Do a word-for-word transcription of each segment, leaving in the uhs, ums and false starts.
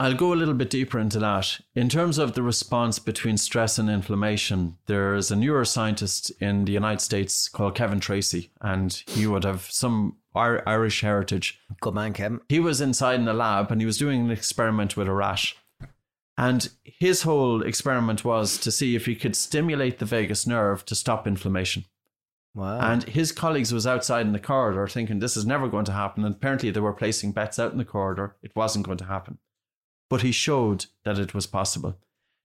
I'll go a little bit deeper into that. In terms of the response between stress and inflammation, there's a neuroscientist in the United States called Kevin Tracey, and he would have some Irish heritage. Good man, Kevin. He was inside in the lab and he was doing an experiment with a rat. And his whole experiment was to see if he could stimulate the vagus nerve to stop inflammation. Wow. And his colleagues was outside in the corridor thinking this is never going to happen. And apparently they were placing bets out in the corridor. It wasn't going to happen. But he showed that it was possible,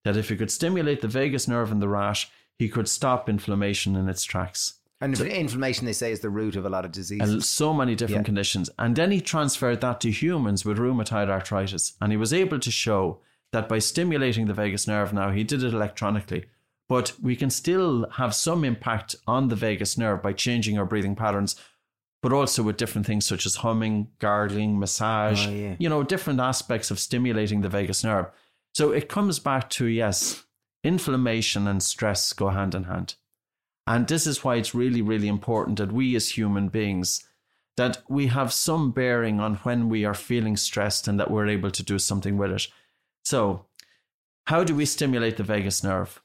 that if he could stimulate the vagus nerve in the rat, he could stop inflammation in its tracks. And so, inflammation, they say, is the root of a lot of diseases. And so many different yeah. conditions. And then he transferred that to humans with rheumatoid arthritis. And he was able to show that by stimulating the vagus nerve, now he did it electronically, but we can still have some impact on the vagus nerve by changing our breathing patterns, but also with different things such as humming, gargling, massage, oh, yeah. you know, different aspects of stimulating the vagus nerve. So it comes back to, yes, inflammation and stress go hand in hand. And this is why it's really, really important that we as human beings, that we have some bearing on when we are feeling stressed and that we're able to do something with it. So how do we stimulate the vagus nerve?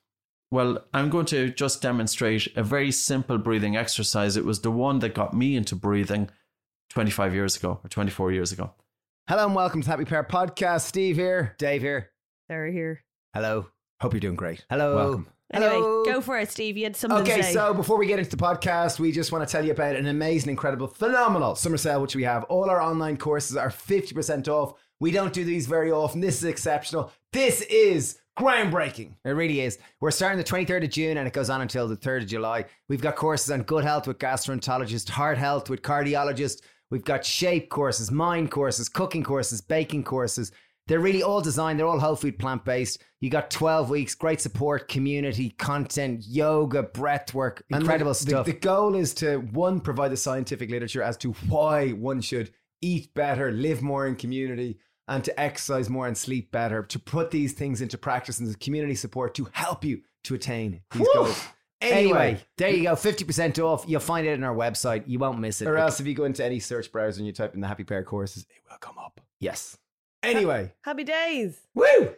Well, I'm going to just demonstrate a very simple breathing exercise. It was the one that got me into breathing twenty-five years ago or twenty-four years ago. Hello and welcome to Happy Pear Podcast. Steve here. Dave here. Sarah here. Hello. Hope you're doing great. Hello. Welcome. Anyway, Hello. Go for it, Steve. You had something okay, to say. Okay, so before we get into the podcast, we just want to tell you about an amazing, incredible, phenomenal summer sale, which we have. All our online courses are fifty percent off. We don't do these very often. This is exceptional. This is groundbreaking. It really is. We're starting the twenty-third of June and it goes on until the third of July. We've got courses on good health with gastroenterologists, heart health with cardiologists. We've got shape courses, mind courses, cooking courses, baking courses. They're really all designed. They're all whole food, plant-based. You got twelve weeks, great support, community, content, yoga, breath work, incredible the, stuff. The, the goal is to, one, provide the scientific literature as to why one should eat better, live more in community, and to exercise more and sleep better, to put these things into practice and the community support to help you to attain these Woof. goals. Anyway, anyway, there you go. fifty percent off. You'll find it on our website. You won't miss it. Or else if you go into any search browser and you type in the Happy Pear courses, it will come up. Yes. Anyway. Happy days. Woo!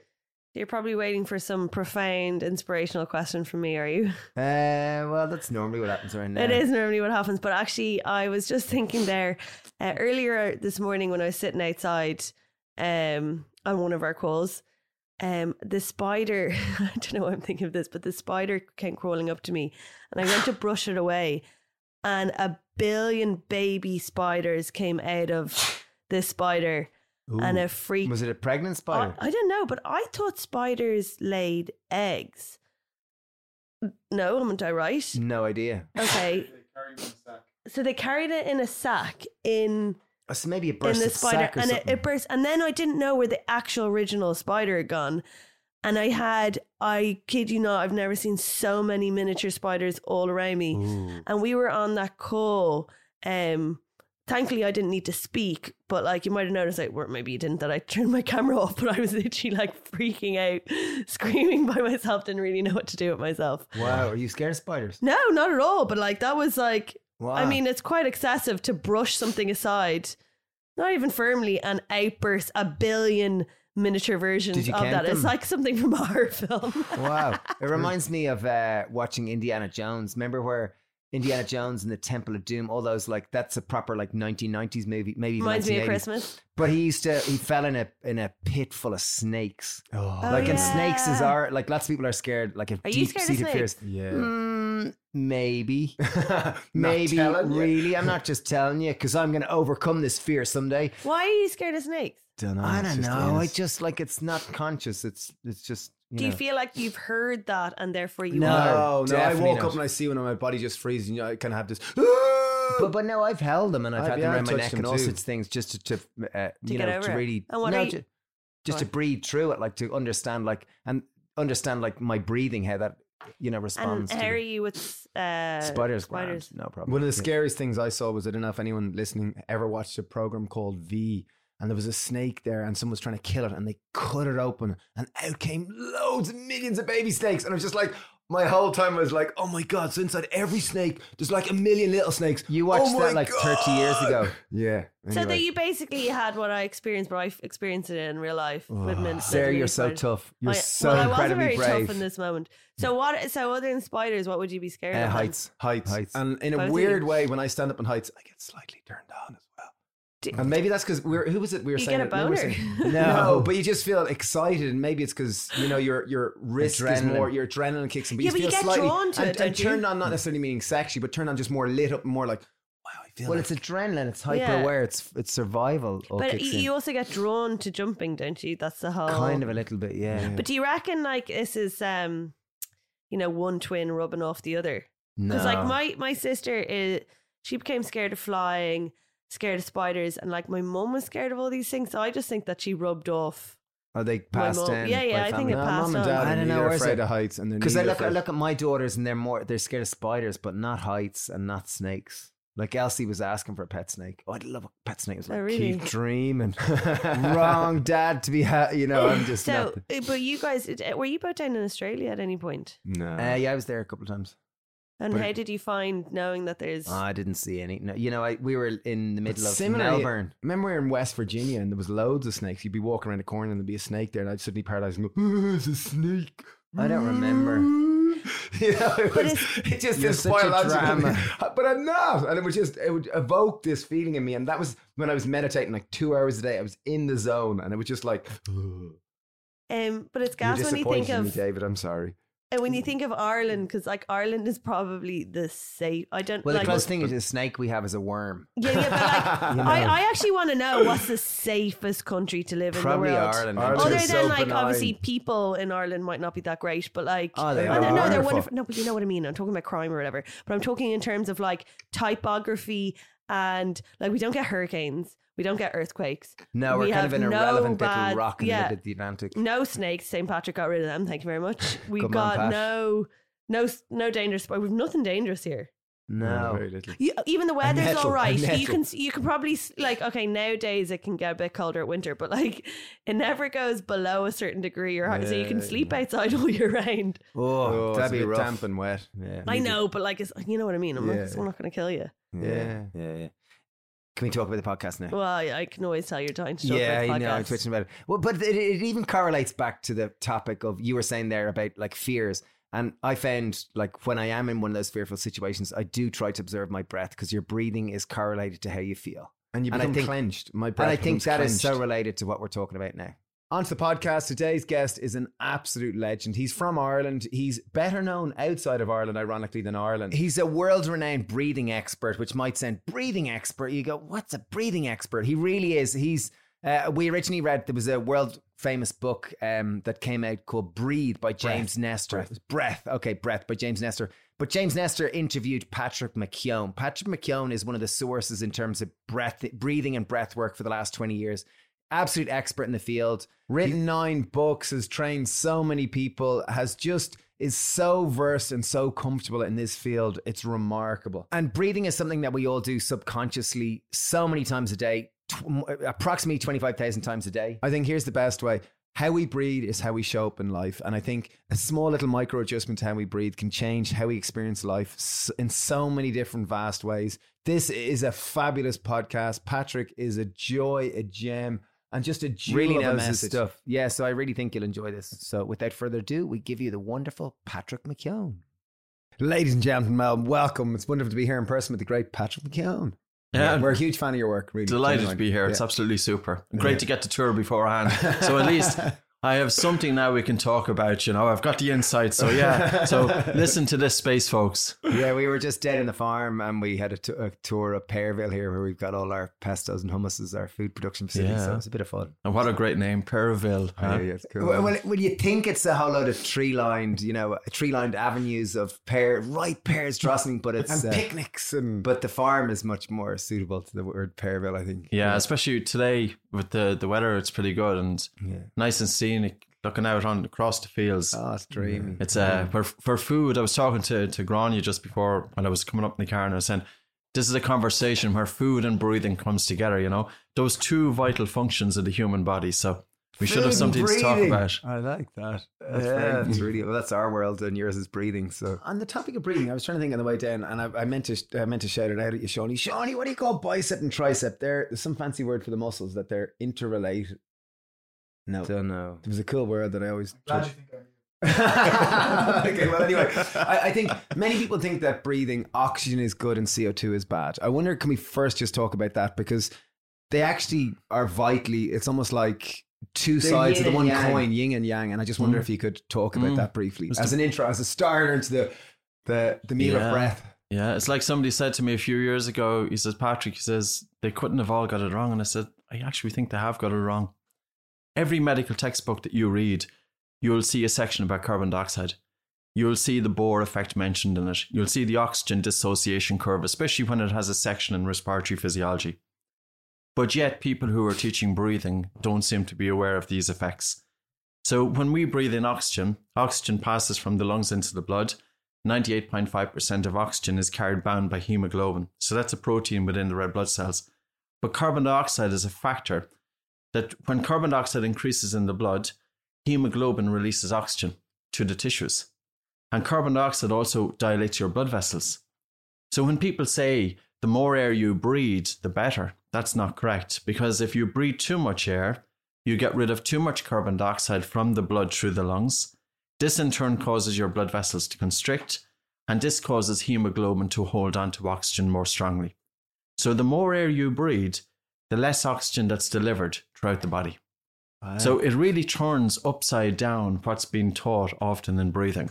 You're probably waiting for some profound, inspirational question from me, are you? Uh, well, that's normally what happens around now. It is normally what happens. But actually, I was just thinking there uh, earlier this morning when I was sitting outside um, on one of our calls, um, the spider, I don't know why I'm thinking of this, but the spider came crawling up to me and I went to brush it away and a billion baby spiders came out of this spider. Ooh. And a freak. Was it a pregnant spider? I, I don't know, but I thought spiders laid eggs. No, am I right? No idea. Okay. So they carried it in a sack in. Oh, so maybe it burst in the spider, sack or and it, it burst, and then I didn't know where the actual original spider had gone, and I had, I kid you not, I've never seen so many miniature spiders all around me, Ooh. and we were on that call. Um. Thankfully, I didn't need to speak, but like you might have noticed, like, well, maybe you didn't, that I turned my camera off, but I was literally like freaking out, screaming by myself, didn't really know what to do with myself. Wow, are you scared of spiders? No, not at all. But like that was like, wow. I mean, it's quite excessive to brush something aside, not even firmly, and outburst a billion miniature versions of that. Them? It's like something from a horror film. Wow, it reminds me of uh, watching Indiana Jones. Remember where? Indiana Jones and the Temple of Doom, all those, like, that's a proper like nineteen nineties movie, maybe reminds me of Christmas. But he used to, he fell in a in a pit full of snakes. Oh, oh like yeah. And snakes is our, like, lots of people are scared, like a deep seated fear. Yeah, mm, maybe, maybe really. You. I'm not just telling you because I'm going to overcome this fear someday. Why are you scared of snakes? Don't know. I don't know. Honest. I just like it's not conscious. It's it's just. You Do know. You feel like you've heard that and therefore you No, no, I woke not. up and I see one and my body just freezes and you know, I kind of have this. But but no, I've held them and I've, I've had yeah, them around my neck and all such things just to, to uh, to you know, to really, no, you, just, just to breathe through it, like to understand like, and understand like my breathing, how that, you know, responds and to. And hairy you with uh, spiders, spiders. No problem. One of the scariest yeah. things I saw was, I don't know if anyone listening ever watched a program called V, and there was a snake there and someone was trying to kill it, and they cut it open and out came loads and millions of baby snakes. And I was just like, my whole time I was like, oh my God, so inside every snake, there's like a million little snakes. You watched oh that like God. thirty years ago. Yeah. Anyway. So that you basically had what I experienced, but I experienced it in real life. Oh. With men- Sarah, you're so spider. tough. You're I, so well, incredibly brave. I wasn't very brave. tough in this moment. So what? So other than spiders, what would you be scared uh, of? Heights. Heights. Heights. And in a weird way, when I stand up in heights, I get slightly turned on as well. And maybe that's because we're who was it we were you saying, get a boner. We were saying no, no but you just feel excited, and maybe it's because you know your your risk adrenaline. is more your adrenaline kicks in, but yeah, you but feel you get slightly drawn to and, it, and turned on, not necessarily meaning sexy, but turned on just more lit up and more like wow I feel well like, it's adrenaline, it's hyper yeah. aware, it's it's survival all but kicks you in. Also get drawn to jumping, don't you? That's the whole kind of a little bit yeah but do you reckon like this is um you know one twin rubbing off the other? No, because like my my sister is she became scared of flying, scared of spiders, and like my mum was scared of all these things, so I just think that she rubbed off. Are they passed in? Yeah, yeah, I think it passed on. I don't know, they're afraid of heights, and because I look, I look at my daughters, and they're more they're scared of spiders, but not heights and not snakes. Like Elsie was asking for a pet snake. Oh, I'd love a pet snake. I was like, oh, really? Keep dreaming. Wrong dad to be, ha- you know, I'm just so. Not. But you guys, were you both down in Australia at any point? No. Uh, yeah, I was there a couple of times. And but how did you find knowing that there's... I didn't see any. No, you know, I, we were in the middle of Melbourne. Remember we were in West Virginia and there was loads of snakes. You'd be walking around a corner and there'd be a snake there, and I'd suddenly paralyze and go, oh, it's a snake. I don't remember. You know, it but was it's, it just this biological. But I'm not. And it would just, it would evoke this feeling in me. And that was when I was meditating like two hours a day. I was in the zone and it was just like... Oh. Um, but it's gas when you think of... Me, David, I'm sorry. And when you think of Ireland, because like Ireland is probably the safe. I don't. Well, like, the closest thing is the snake we have is a worm. Yeah, yeah, but like, you know. I, I actually want to know what's the safest country to live probably in the world. Ireland. Ireland Other than so like, benign. Obviously, people in Ireland might not be that great, but like, oh, they are. No, they're wonderful. No, but you know what I mean. I'm talking about crime or whatever, but I'm talking in terms of like typography and like we don't get hurricanes. We don't get earthquakes. No, we're we kind of an irrelevant no bad, little rock in yeah, the Atlantic. No snakes. Saint Patrick got rid of them. Thank you very much. We've got on, no, no, no dangerous. We've nothing dangerous here. No, no very little. You, even the weather's metal, all right. You can, you can probably like. Okay, nowadays it can get a bit colder at winter, but like it never goes below a certain degree, or yeah, so you can sleep yeah. outside all year round. Oh, oh that'd be rough. Damp and wet. Yeah, I know, but like it's, you know what I mean. I'm yeah, not, yeah. not going to kill you. Yeah, yeah, yeah. yeah. Can we talk about the podcast now? Well, I, I can always tell you're dying to talk yeah, about the podcast. Yeah, I know, I'm twitching about it. Well, but it, it even correlates back to the topic of you were saying there about like fears. And I found like when I am in one of those fearful situations, I do try to observe my breath, because your breathing is correlated to how you feel. And you become and I think, clenched. My breath and I think that clenched. Is so related to what we're talking about now. On to the podcast. Today's guest is an absolute legend. He's from Ireland. He's better known outside of Ireland, ironically, than Ireland. He's a world-renowned breathing expert, which might sound breathing expert. You go, what's a breathing expert? He really is. He's. Uh, we originally read, there was a world-famous book um, that came out called Breathe by James breath, Nestor. Breath. breath. Okay, Breath by James Nestor. But James Nestor interviewed Patrick McKeown. Patrick McKeown is one of the sources in terms of breath, breathing and breath work for the last twenty years. Absolute expert in the field, written nine books, has trained so many people, has just is so versed and so comfortable in this field. It's remarkable. And breathing is something that we all do subconsciously so many times a day, tw- approximately twenty-five thousand times a day. I think here's the best way. How we breathe is how we show up in life. And I think a small little micro adjustment to how we breathe can change how we experience life in so many different vast ways. This is a fabulous podcast. Patrick is a joy, a gem. And just a jewel really of knows his stuff. Yeah, so I really think you'll enjoy this. So without further ado, we give you the wonderful Patrick McKeown. Ladies and gentlemen, welcome. It's wonderful to be here in person with the great Patrick McKeown. Yeah, yeah, we're a huge fan of your work, really. Delighted genuine. to be here. It's yeah. absolutely super. Great yeah. to get to tour beforehand. So at least I have something now we can talk about, you know. I've got the insight. So yeah, so listen to this space, folks. Yeah, we were just down in the farm and we had a, t- a tour of Pearville here where we've got all our pestos and hummuses, our food production facilities. Yeah. So it was a bit of fun. And what a great name, Pearville. Huh? Yeah, yeah, it's cool. Well, well, well, you think it's a whole load of tree-lined, you know, tree-lined avenues of pear, ripe pears drossing, but it's... And uh, picnics. And But the farm is much more suitable to the word Pearville, I think. Yeah, yeah. Especially today with the, the weather, it's pretty good and yeah. nice and scenic. Looking out on across the fields. Oh, it's dreamy. It's uh, for, for food. I was talking to, to Grania just before when I was coming up in the car, and I was saying This is a conversation where food and breathing comes together, you know, those two vital functions of the human body. So we food should have something breathing. to talk about. I like that. That's, yeah. that's really well. That's our world, and yours is breathing. So on the topic of breathing, I was trying to think on the way down, and I, I meant to I meant to shout it out at you, Shawnee. Shawnee, what do you call bicep and tricep? There, there's some fancy word for the muscles that they're interrelated. No, don't know. It was a cool word that I always. Okay, well, anyway, I, I think many people think that breathing, oxygen is good and C O two is bad. I wonder, can we first just talk about that, because they actually are vitally, it's almost like two They're sides of the one yang. coin, yin and yang, and I just wonder mm. if you could talk about mm. that briefly as an intro, as a starter into the the, the meal yeah. of breath. Yeah, it's like somebody said to me a few years ago, he says, Patrick, he says, they couldn't have all got it wrong, and I said, I actually think they have got it wrong. Every medical textbook that you read, you'll see a section about carbon dioxide. You'll see the Bohr effect mentioned in it. You'll see the oxygen dissociation curve, especially when it has a section in respiratory physiology. But yet people who are teaching breathing don't seem to be aware of these effects. So when we breathe in oxygen, oxygen passes from the lungs into the blood. ninety-eight point five percent of oxygen is carried bound by hemoglobin. So that's a protein within the red blood cells. But carbon dioxide is a factor that when carbon dioxide increases in the blood, hemoglobin releases oxygen to the tissues. And carbon dioxide also dilates your blood vessels. So when people say the more air you breathe, the better, that's not correct, because if you breathe too much air, you get rid of too much carbon dioxide from the blood through the lungs. This in turn causes your blood vessels to constrict, and this causes hemoglobin to hold on to oxygen more strongly. So the more air you breathe, the less oxygen that's delivered throughout the body. Wow. So it really turns upside down what's been taught often in breathing.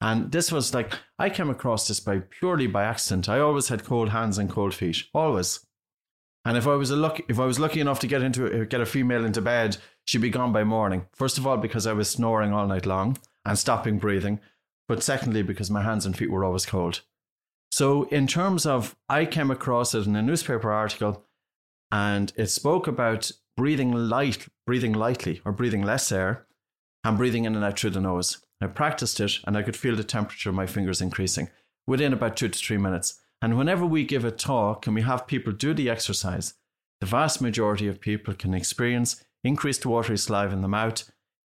And this was like, I came across this by purely by accident. I always had cold hands and cold feet, always. And if I was a lucky, if I was lucky enough to get into get a female into bed, she'd be gone by morning. First of all, because I was snoring all night long and stopping breathing. But secondly, because my hands and feet were always cold. So in terms of, I came across it in a newspaper article, and it spoke about breathing light, breathing lightly or breathing less air and breathing in and out through the nose. I practiced it and I could feel the temperature of my fingers increasing within about two to three minutes. And whenever we give a talk and we have people do the exercise, the vast majority of people can experience increased watery saliva in the mouth,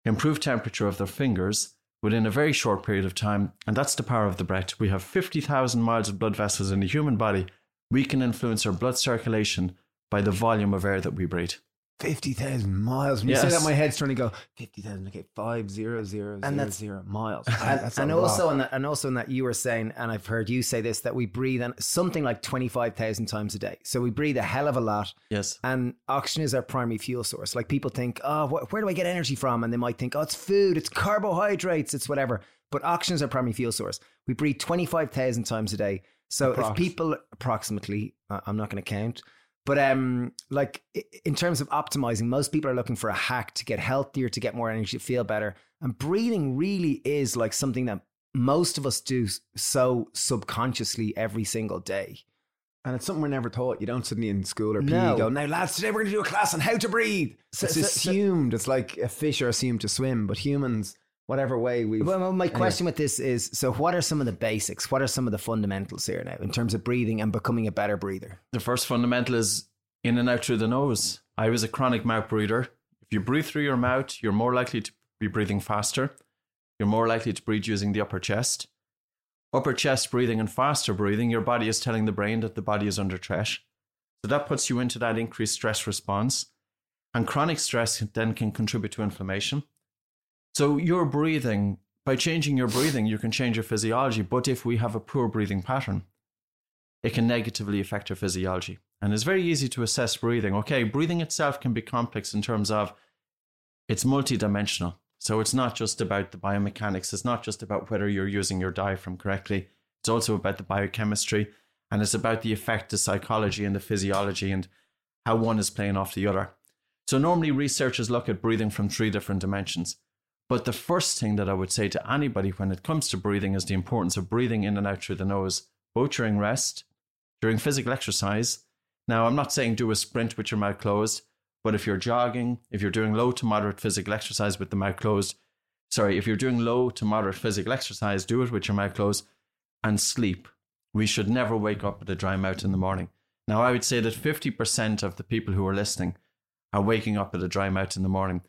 improved temperature of their fingers within a very short period of time. And that's the power of the breath. We have fifty thousand miles of blood vessels in the human body. We can influence our blood circulation by the volume of air that we breathe. fifty thousand miles. When yes. you say that, my head's trying to go, fifty thousand, okay, five, zero, zero, and zero, zero miles. And, that's and, also in that, and also in that you were saying, and I've heard you say this, that we breathe in something like twenty-five thousand times a day. So we breathe a hell of a lot. Yes. And oxygen is our primary fuel source. Like people think, oh, wh- where do I get energy from? And they might think, oh, it's food, it's carbohydrates, it's whatever. But oxygen is our primary fuel source. We breathe twenty-five thousand times a day. So Approx. if people, approximately, uh, I'm not going to count, But um, like in terms of optimizing, most people are looking for a hack to get healthier, to get more energy, to feel better. And breathing really is like something that most of us do so subconsciously every single day. And it's something we're never taught. You don't suddenly in school or P E no. go, now lads, today we're going to do a class on how to breathe. So, it's so, assumed. So, it's like a fish are assumed to swim, but humans, whatever way we... Well, my question anyway. with this is, so what are some of the basics? What are some of the fundamentals here now in terms of breathing and becoming a better breather? The first fundamental is in and out through the nose. I was a chronic mouth breather. If you breathe through your mouth, you're more likely to be breathing faster. You're more likely to breathe using the upper chest. Upper chest breathing and faster breathing, your body is telling the brain that the body is under stress. So that puts you into that increased stress response. And chronic stress then can contribute to inflammation. So your breathing, by changing your breathing, you can change your physiology. But if we have a poor breathing pattern, it can negatively affect your physiology. And it's very easy to assess breathing. Okay, breathing itself can be complex in terms of it's multidimensional. So it's not just about the biomechanics. It's not just about whether you're using your diaphragm correctly. It's also about the biochemistry. And it's about the effect, the psychology and the physiology and how one is playing off the other. So normally researchers look at breathing from three different dimensions. But the first thing that I would say to anybody when it comes to breathing is the importance of breathing in and out through the nose, both during rest, during physical exercise. Now, I'm not saying do a sprint with your mouth closed, but if you're jogging, if you're doing low to moderate physical exercise with the mouth closed, sorry, if you're doing low to moderate physical exercise, do it with your mouth closed and sleep. we should never wake up with a dry mouth in the morning. Now, I would say that fifty percent of the people who are listening are waking up with a dry mouth in the morning.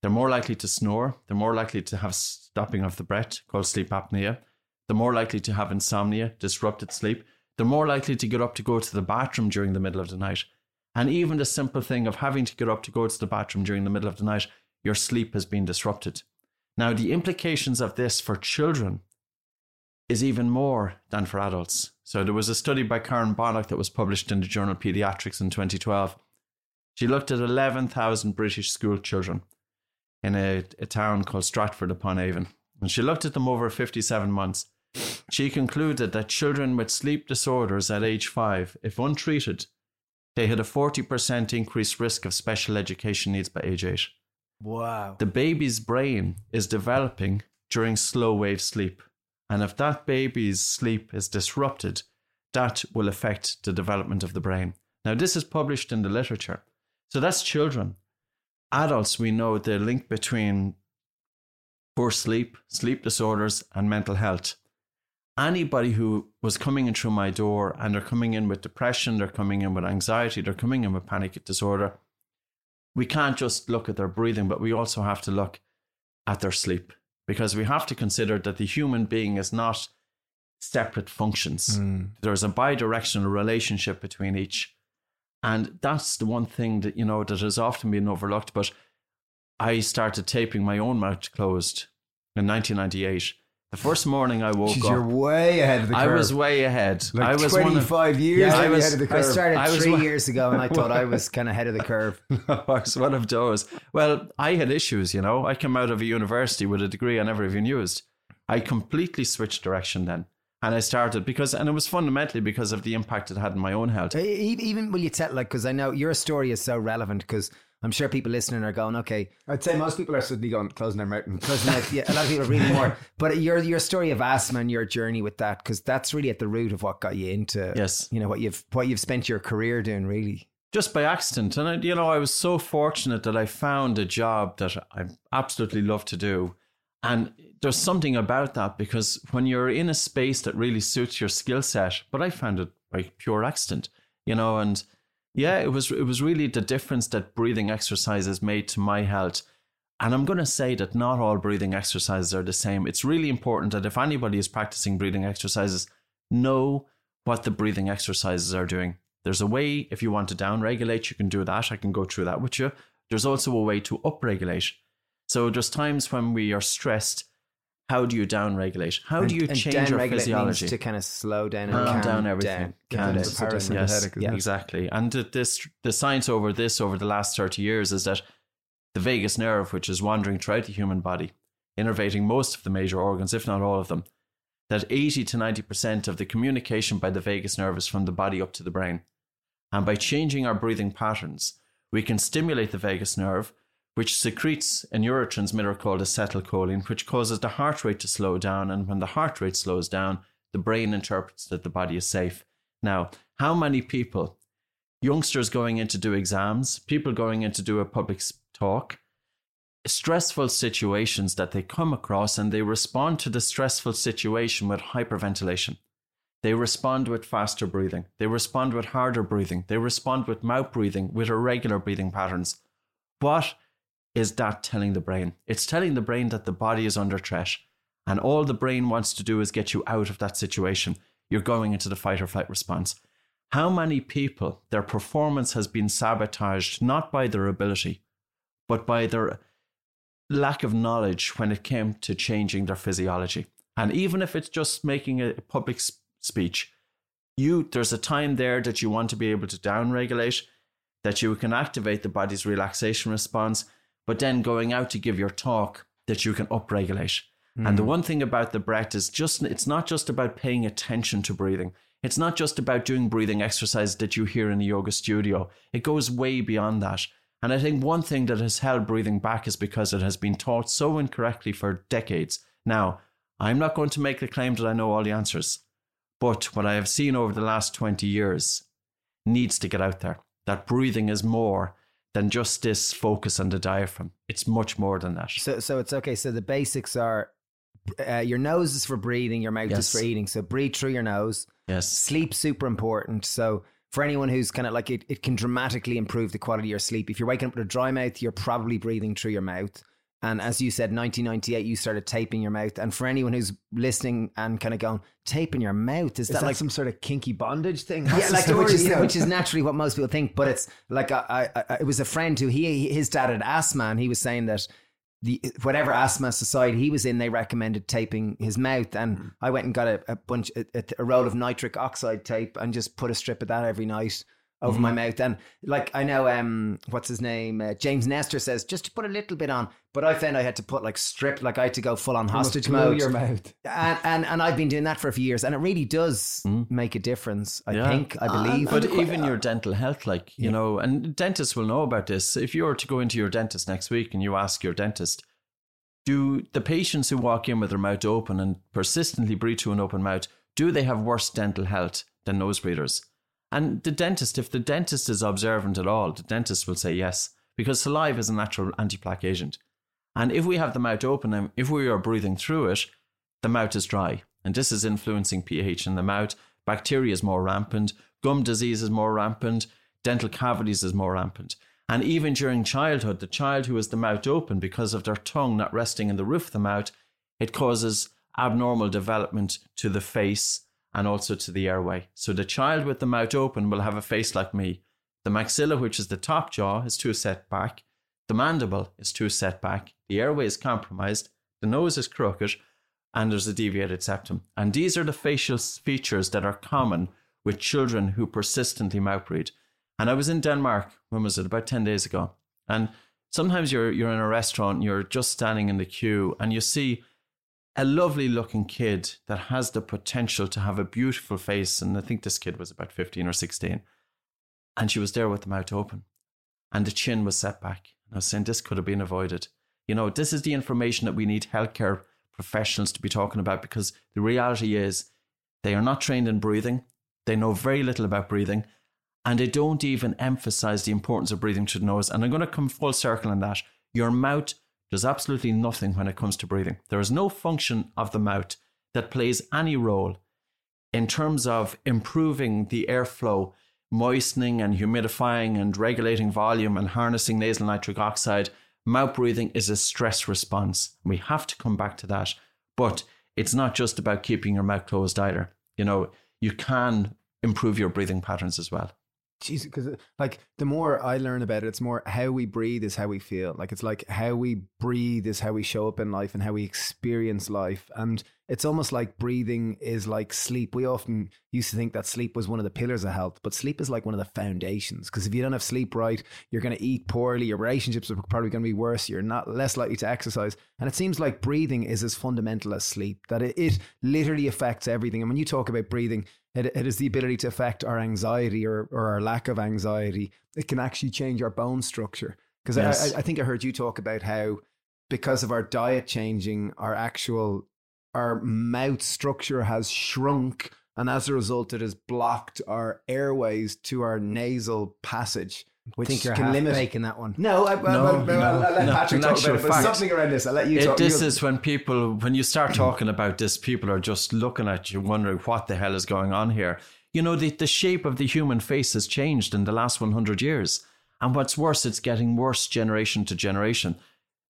They're more likely to snore. They're more likely to have stopping of the breath, called sleep apnea. They're more likely to have insomnia, disrupted sleep. They're more likely to get up to go to the bathroom during the middle of the night. And even the simple thing of having to get up to go to the bathroom during the middle of the night, your sleep has been disrupted. Now, the implications of this for children is even more than for adults. So there was a study by Karen Bonnock that was published in the journal Pediatrics in twenty twelve. She looked at eleven thousand British school children in a, a town called Stratford-upon-Avon. And she looked at them over fifty-seven months. She concluded that children with sleep disorders at age five, if untreated, they had a forty percent increased risk of special education needs by age eight. Wow. The baby's brain is developing during slow wave sleep. And if that baby's sleep is disrupted, that will affect the development of the brain. Now, this is published in the literature. So that's children. Adults, we know the link between poor sleep, sleep disorders, and mental health. Anybody who was coming in through my door and they're coming in with depression, they're coming in with anxiety, they're coming in with panic disorder, we can't just look at their breathing, but we also have to look at their sleep. Because we have to consider that the human being is not separate functions. Mm. There's a bi-directional relationship between each. And that's the one thing that, you know, that has often been overlooked. But I started taping my own mouth closed in nineteen ninety-eight. The first morning I woke Jeez, up. You're way ahead of the curve. I was way ahead. Like I was twenty-five years yeah, I was, ahead of the curve. I started I three one, years ago and I thought I was kind of ahead of the curve. I was one of those. Well, I had issues, you know. I came out of a university with a degree I never even used. I completely switched direction then. And I started because, and it was fundamentally because of the impact it had on my own health. Even will you tell, like, because I know your story is so relevant because I'm sure people listening are going, okay. I'd say most people are suddenly going, closing their mouth. Closing their mouth. Yeah, a lot of people are reading more. But your your story of asthma and your journey with that, because that's really at the root of what got you into, yes. you know, what you've what you've spent your career doing, really. Just by accident. And, I, you know, I was so fortunate that I found a job that I absolutely love to do. And there's something about that because when you're in a space that really suits your skill set, but I found it by pure accident, you know, and... Yeah, it was it was really the difference that breathing exercises made to my health. And I'm going to say that not all breathing exercises are the same. It's really important that if anybody is practicing breathing exercises, know what the breathing exercises are doing. There's a way, if you want to downregulate, you can do that. I can go through that with you. There's also a way to upregulate. So there's times when we are stressed. How do you downregulate? How and, do you change your physiology? Means to kind of slow down and calm down everything. Down. Calm down. Parasympathetic. Yes, yeah. Exactly. And the, this, the science over this over the last thirty years is that the vagus nerve, which is wandering throughout the human body, innervating most of the major organs, if not all of them, that eighty to ninety percent of the communication by the vagus nerve is from the body up to the brain. And by changing our breathing patterns, we can stimulate the vagus nerve, which secretes a neurotransmitter called acetylcholine, which causes the heart rate to slow down. And when the heart rate slows down, the brain interprets that the body is safe. Now, how many people, youngsters going in to do exams, people going in to do a public talk, stressful situations that they come across and they respond to the stressful situation with hyperventilation. They respond with faster breathing. They respond with harder breathing. They respond with mouth breathing, with irregular breathing patterns. What is that telling the brain? It's telling the brain that the body is under threat and all the brain wants to do is get you out of that situation. You're going into the fight or flight response. How many people, their performance has been sabotaged, not by their ability, but by their lack of knowledge when it came to changing their physiology. And even if it's just making a public speech, you there's a time there that you want to be able to downregulate, that you can activate the body's relaxation response, but then going out to give your talk that you can upregulate. Mm. And the one thing about the breath is just, it's not just about paying attention to breathing. It's not just about doing breathing exercises that you hear in a yoga studio. It goes way beyond that. And I think one thing that has held breathing back is because it has been taught so incorrectly for decades. Now, I'm not going to make the claim that I know all the answers, but what I have seen over the last twenty years needs to get out there. That breathing is more than just this focus on the diaphragm. It's much more than that. So so it's okay. So the basics are uh, your nose is for breathing, your mouth yes. is for eating. So breathe through your nose. Yes. Sleep, super important. So for anyone who's kind of like, it, it can dramatically improve the quality of your sleep. If you're waking up with a dry mouth, you're probably breathing through your mouth. And as you said, nineteen ninety-eight, you started taping your mouth. And for anyone who's listening and kind of going, taping your mouth, is, is that, that like some sort of kinky bondage thing? That's yeah, like story, which, is, which is naturally what most people think. But it's like, I, I, I, it was a friend who, he his dad had asthma, and he was saying that the whatever asthma society he was in, they recommended taping his mouth. And I went and got a, a bunch, a, a roll of nitric oxide tape and just put a strip of that every night over mm-hmm. my mouth. And like, I know, um, what's his name? Uh, James Nestor says, just to put a little bit on, but I found I had to put like strip, like I had to go full on you hostage mode. Blow your mouth. And, and, and I've been doing that for a few years, and it really does mm. make a difference. I yeah. think, I believe. And, but quite, even uh, your dental health, like, you yeah. know, and dentists will know about this. If you were to go into your dentist next week and you ask your dentist, do the patients who walk in with their mouth open and persistently breathe through an open mouth, do they have worse dental health than nose breathers? And the dentist, if the dentist is observant at all, the dentist will say yes, because saliva is a natural anti-plaque agent. And if we have the mouth open and if we are breathing through it, the mouth is dry. And this is influencing pH in the mouth. Bacteria is more rampant. Gum disease is more rampant. Dental cavities is more rampant. And even during childhood, the child who has the mouth open because of their tongue not resting in the roof of the mouth, it causes abnormal development to the face and also to the airway. So the child with the mouth open will have a face like me. The maxilla, which is the top jaw, is too set back. The mandible is too set back. The airway is compromised. The nose is crooked. And there's a deviated septum. And these are the facial features that are common with children who persistently mouth breathe. And I was in Denmark, when was it? About ten days ago. And sometimes you're you're in a restaurant, and you're just standing in the queue, and you see a lovely looking kid that has the potential to have a beautiful face. And I think this kid was about fifteen or sixteen. And she was there with the mouth open and the chin was set back. And I was saying, this could have been avoided. You know, this is the information that we need healthcare professionals to be talking about, because the reality is they are not trained in breathing. They know very little about breathing, and they don't even emphasize the importance of breathing through the nose. And I'm going to come full circle on that. Your mouth does absolutely nothing when it comes to breathing. There is no function of the mouth that plays any role in terms of improving the airflow, moistening and humidifying and regulating volume and harnessing nasal nitric oxide. Mouth breathing is a stress response. We have to come back to that. But it's not just about keeping your mouth closed either. You know, you can improve your breathing patterns as well. Jeez, because like the more I learn about it, it's more how we breathe is how we feel. Like it's like how we breathe is how we show up in life and how we experience life. And it's almost like breathing is like sleep. We often used to think that sleep was one of the pillars of health, but sleep is like one of the foundations. Because if you don't have sleep right, you're going to eat poorly. Your relationships are probably going to be worse. You're not less likely to exercise. And it seems like breathing is as fundamental as sleep, that it, it literally affects everything. And when you talk about breathing, it, it is the ability to affect our anxiety or, or our lack of anxiety. It can actually change our bone structure. Because yes. I, I think I heard you talk about how because of our diet changing, our actual... our mouth structure has shrunk, and as a result, it has blocked our airways to our nasal passage, which I think you're can limit making that one. No, I, no, I, I, no I'll, I'll let no, Patrick talk about it, but something around this. I'll let you it, talk. This You'll... is when people, when you start talking about this, people are just looking at you, wondering what the hell is going on here. You know, the, the shape of the human face has changed in the last one hundred years, and what's worse, it's getting worse generation to generation.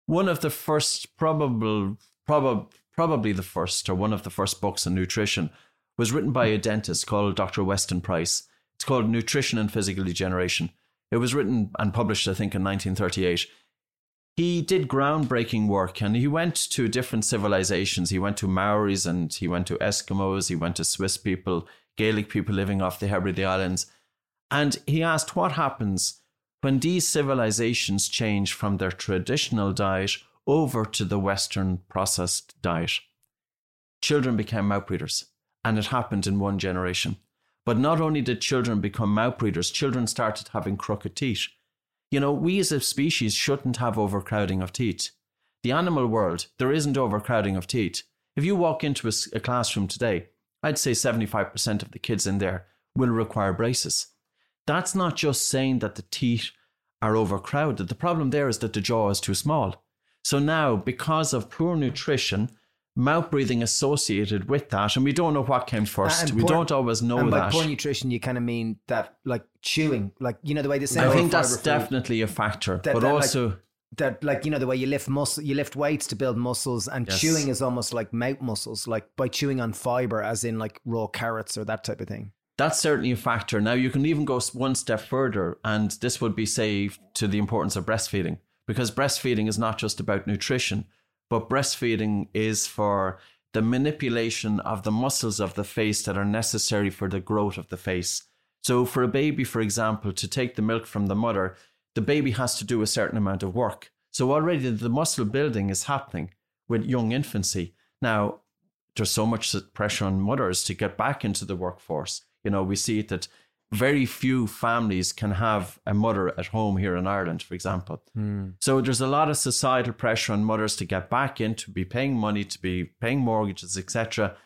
One of the first probable, probable. Probably the first or one of the first books on nutrition was written by a dentist called Doctor Weston Price. It's called Nutrition and Physical Degeneration. It was written and published, I think, in nineteen thirty-eight. He did groundbreaking work, and he went to different civilizations. He went to Maoris and he went to Eskimos. He went to Swiss people, Gaelic people living off the Hebrides Islands. And he asked what happens when these civilizations change from their traditional diet over to the Western processed diet. Children became mouth breathers, and it happened in one generation. But not only did children become mouth breathers, children started having crooked teeth. You know, we as a species shouldn't have overcrowding of teeth. The animal world, there isn't overcrowding of teeth. If you walk into a, a classroom today, I'd say seventy-five percent of the kids in there will require braces. That's not just saying that the teeth are overcrowded. The problem there is that the jaw is too small. So now, because of poor nutrition, mouth breathing associated with that, and we don't know what came first. We poor, don't always know and by that. By poor nutrition, you kind of mean that, like chewing, like you know the way they say. I think that's food, definitely a factor, that, but that, also like, that, like you know the way you lift muscle, you lift weights to build muscles, and yes. chewing is almost like mouth muscles, like by chewing on fiber, as in like raw carrots or that type of thing. That's certainly a factor. Now you can even go one step further, and this would be say to the importance of breastfeeding, because breastfeeding is not just about nutrition. But breastfeeding is for the manipulation of the muscles of the face that are necessary for the growth of the face. So for a baby, for example, to take the milk from the mother, the baby has to do a certain amount of work. So already the muscle building is happening with young infancy. Now, there's so much pressure on mothers to get back into the workforce. You know, we see that very few families can have a mother at home here in Ireland, for example. Mm. So there's a lot of societal pressure on mothers to get back in, to be paying money, to be paying mortgages, et cetera.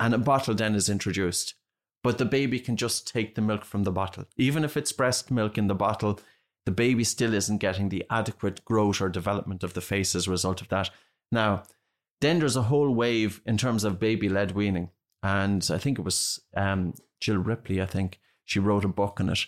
And a bottle then is introduced. But the baby can just take the milk from the bottle. Even if it's breast milk in the bottle, the baby still isn't getting the adequate growth or development of the face as a result of that. Now, then there's a whole wave in terms of baby-led weaning. And I think it was um, Jill Rapley, I think, she wrote a book on it.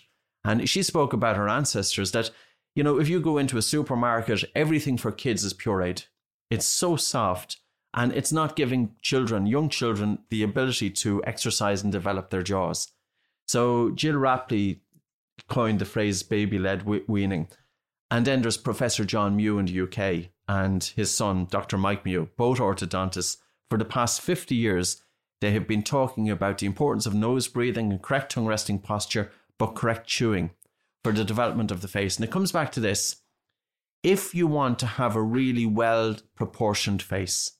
And she spoke about her ancestors that, you know, if you go into a supermarket, everything for kids is pureed. It's so soft. And it's not giving children, young children, the ability to exercise and develop their jaws. So Jill Rapley coined the phrase baby-led we- weaning. And then there's Professor John Mew in the U K and his son, Doctor Mike Mew, both orthodontists. For the past fifty years, they have been talking about the importance of nose breathing and correct tongue resting posture, but correct chewing for the development of the face. And it comes back to this. If you want to have a really well proportioned face,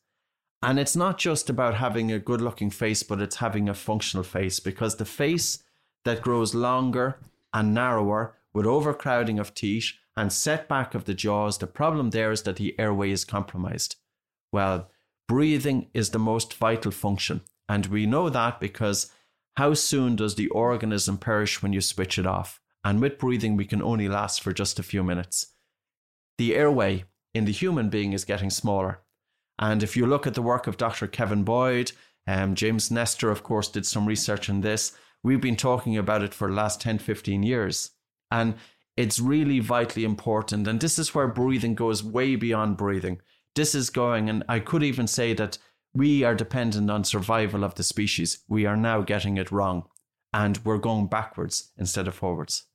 and it's not just about having a good looking face, but it's having a functional face, because the face that grows longer and narrower with overcrowding of teeth and setback of the jaws, the problem there is that the airway is compromised. Well, breathing is the most vital function. And we know that because how soon does the organism perish when you switch it off? And with breathing, we can only last for just a few minutes. The airway in the human being is getting smaller. And if you look at the work of Doctor Kevin Boyd, um, James Nestor, of course, did some research on this. We've been talking about it for the last ten, fifteen years. And it's really vitally important. And this is where breathing goes way beyond breathing. This is going, and I could even say that we are dependent on survival of the species. We are now getting it wrong, and we're going backwards instead of forwards.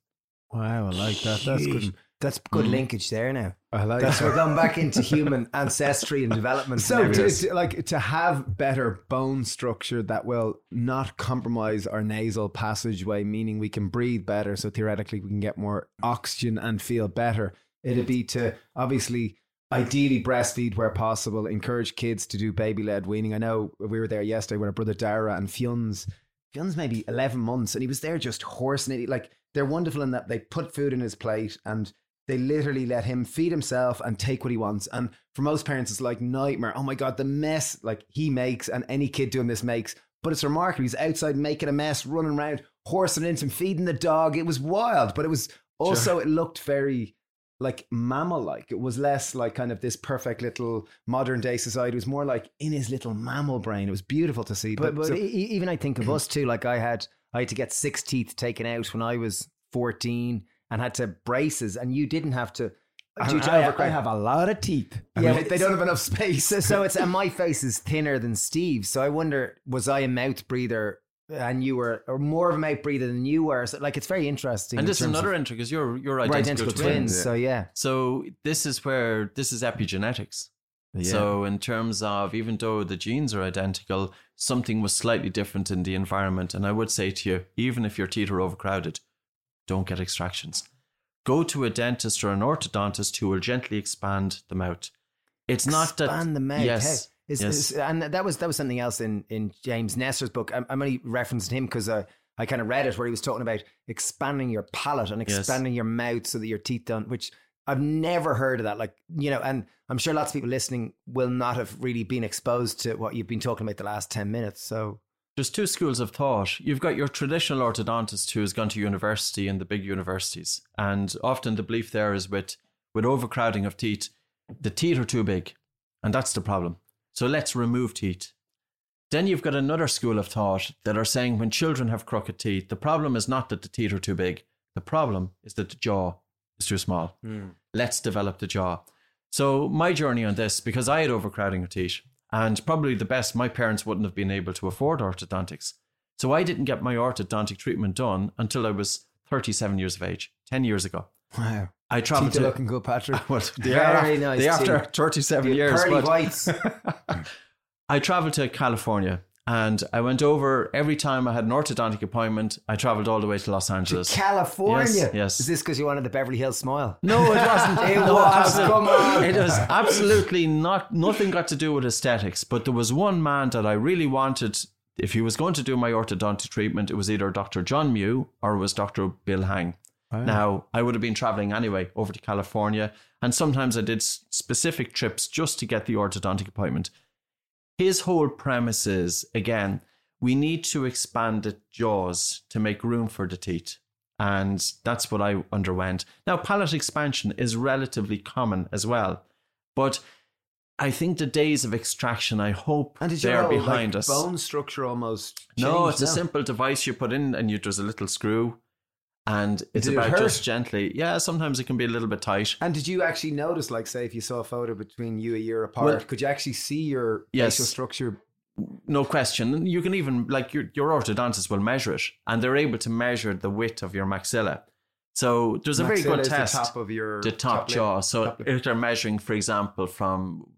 Wow, I like that. That's good. That's good mm. linkage there. Now I like that. We're going back into human ancestry and development. So, to, to, like to have better bone structure that will not compromise our nasal passageway, meaning we can breathe better. So theoretically, we can get more oxygen and feel better. It'd be to obviously. Ideally breastfeed where possible, encourage kids to do baby-led weaning. I know we were there yesterday with our brother Dara and Fion's, Fion's maybe eleven months, and he was there just horsing it. Like, they're wonderful in that they put food in his plate and they literally let him feed himself and take what he wants. And for most parents, it's like nightmare. Oh my God, the mess like he makes and any kid doing this makes. But it's remarkable. He's outside making a mess, running around, horsing into him, feeding the dog. It was wild, but it was also, sure. It looked very... like mammal-like. It was less like kind of this perfect little modern day society. It was more like in his little mammal brain. It was beautiful to see. But, but, but so, e- even I think of us too, like I had, I had to get six teeth taken out when I was fourteen and had to braces, and you didn't have to. Due to I, I have a lot of teeth. Yeah, I mean, they don't have enough space. so, so it's, and my face is thinner than Steve's. So I wonder, was I a mouth breather? And you were, or more of a mouth breather than you were. So, like, it's very interesting. And this is another interesting because you're you're identical, identical twins. twins yeah. So yeah. So this is where this is epigenetics. Yeah. So in terms of, even though the genes are identical, something was slightly different in the environment. And I would say to you, even if your teeth are overcrowded, don't get extractions. Go to a dentist or an orthodontist who will gently expand the mouth. It's expand not that expand the mouth. Yes. Hey. Is, yes. is, and that was that was something else in, in James Nestor's book. I'm, I'm only referencing him because I, I kind of read it, where he was talking about expanding your palate and expanding yes. your mouth so that your teeth don't, which I've never heard of that. Like, you know, and I'm sure lots of people listening will not have really been exposed to what you've been talking about the last ten minutes. So there's two schools of thought. You've got your traditional orthodontist who has gone to university and the big universities. And often the belief there is with, with overcrowding of teeth, the teeth are too big. And that's the problem. So let's remove teeth. Then you've got another school of thought that are saying when children have crooked teeth, the problem is not that the teeth are too big. The problem is that the jaw is too small. Mm. Let's develop the jaw. So my journey on this, because I had overcrowding of teeth, and probably the best, my parents wouldn't have been able to afford orthodontics. So I didn't get my orthodontic treatment done until I was thirty-seven years of age, ten years ago. Wow. I traveled teeth are to looking good, Patrick. Well, they Very are, nice. They after thirty-seven the years. Pearly whites. I traveled to California, and I went over every time I had an orthodontic appointment. I traveled all the way to Los Angeles. To California? Yes. yes. Is this because you wanted the Beverly Hills smile? No, it wasn't. it no, was. Come on. It was absolutely not. Nothing got to do with aesthetics. But there was one man that I really wanted. If he was going to do my orthodontic treatment, it was either Doctor John Mew or it was Doctor Bill Hang. Wow. Now, I would have been traveling anyway over to California, and sometimes I did specific trips just to get the orthodontic appointment. His whole premise is, again, we need to expand the jaws to make room for the teeth. And that's what I underwent. Now, palate expansion is relatively common as well. But I think the days of extraction, I hope they're behind us. Bone structure almost changed. No, it's a simple device you put in and you, there's a little screw. And it's did about it just gently. Yeah, sometimes it can be a little bit tight. And did you actually notice, like, say, if you saw a photo between you a year apart, well, could you actually see your yes, facial structure? No question. You can even, like, your, your orthodontist will measure it. And they're able to measure the width of your maxilla. So there's maxilla a very good test. The top of your... The top, top jaw. Lip, so top if they're measuring, for example, from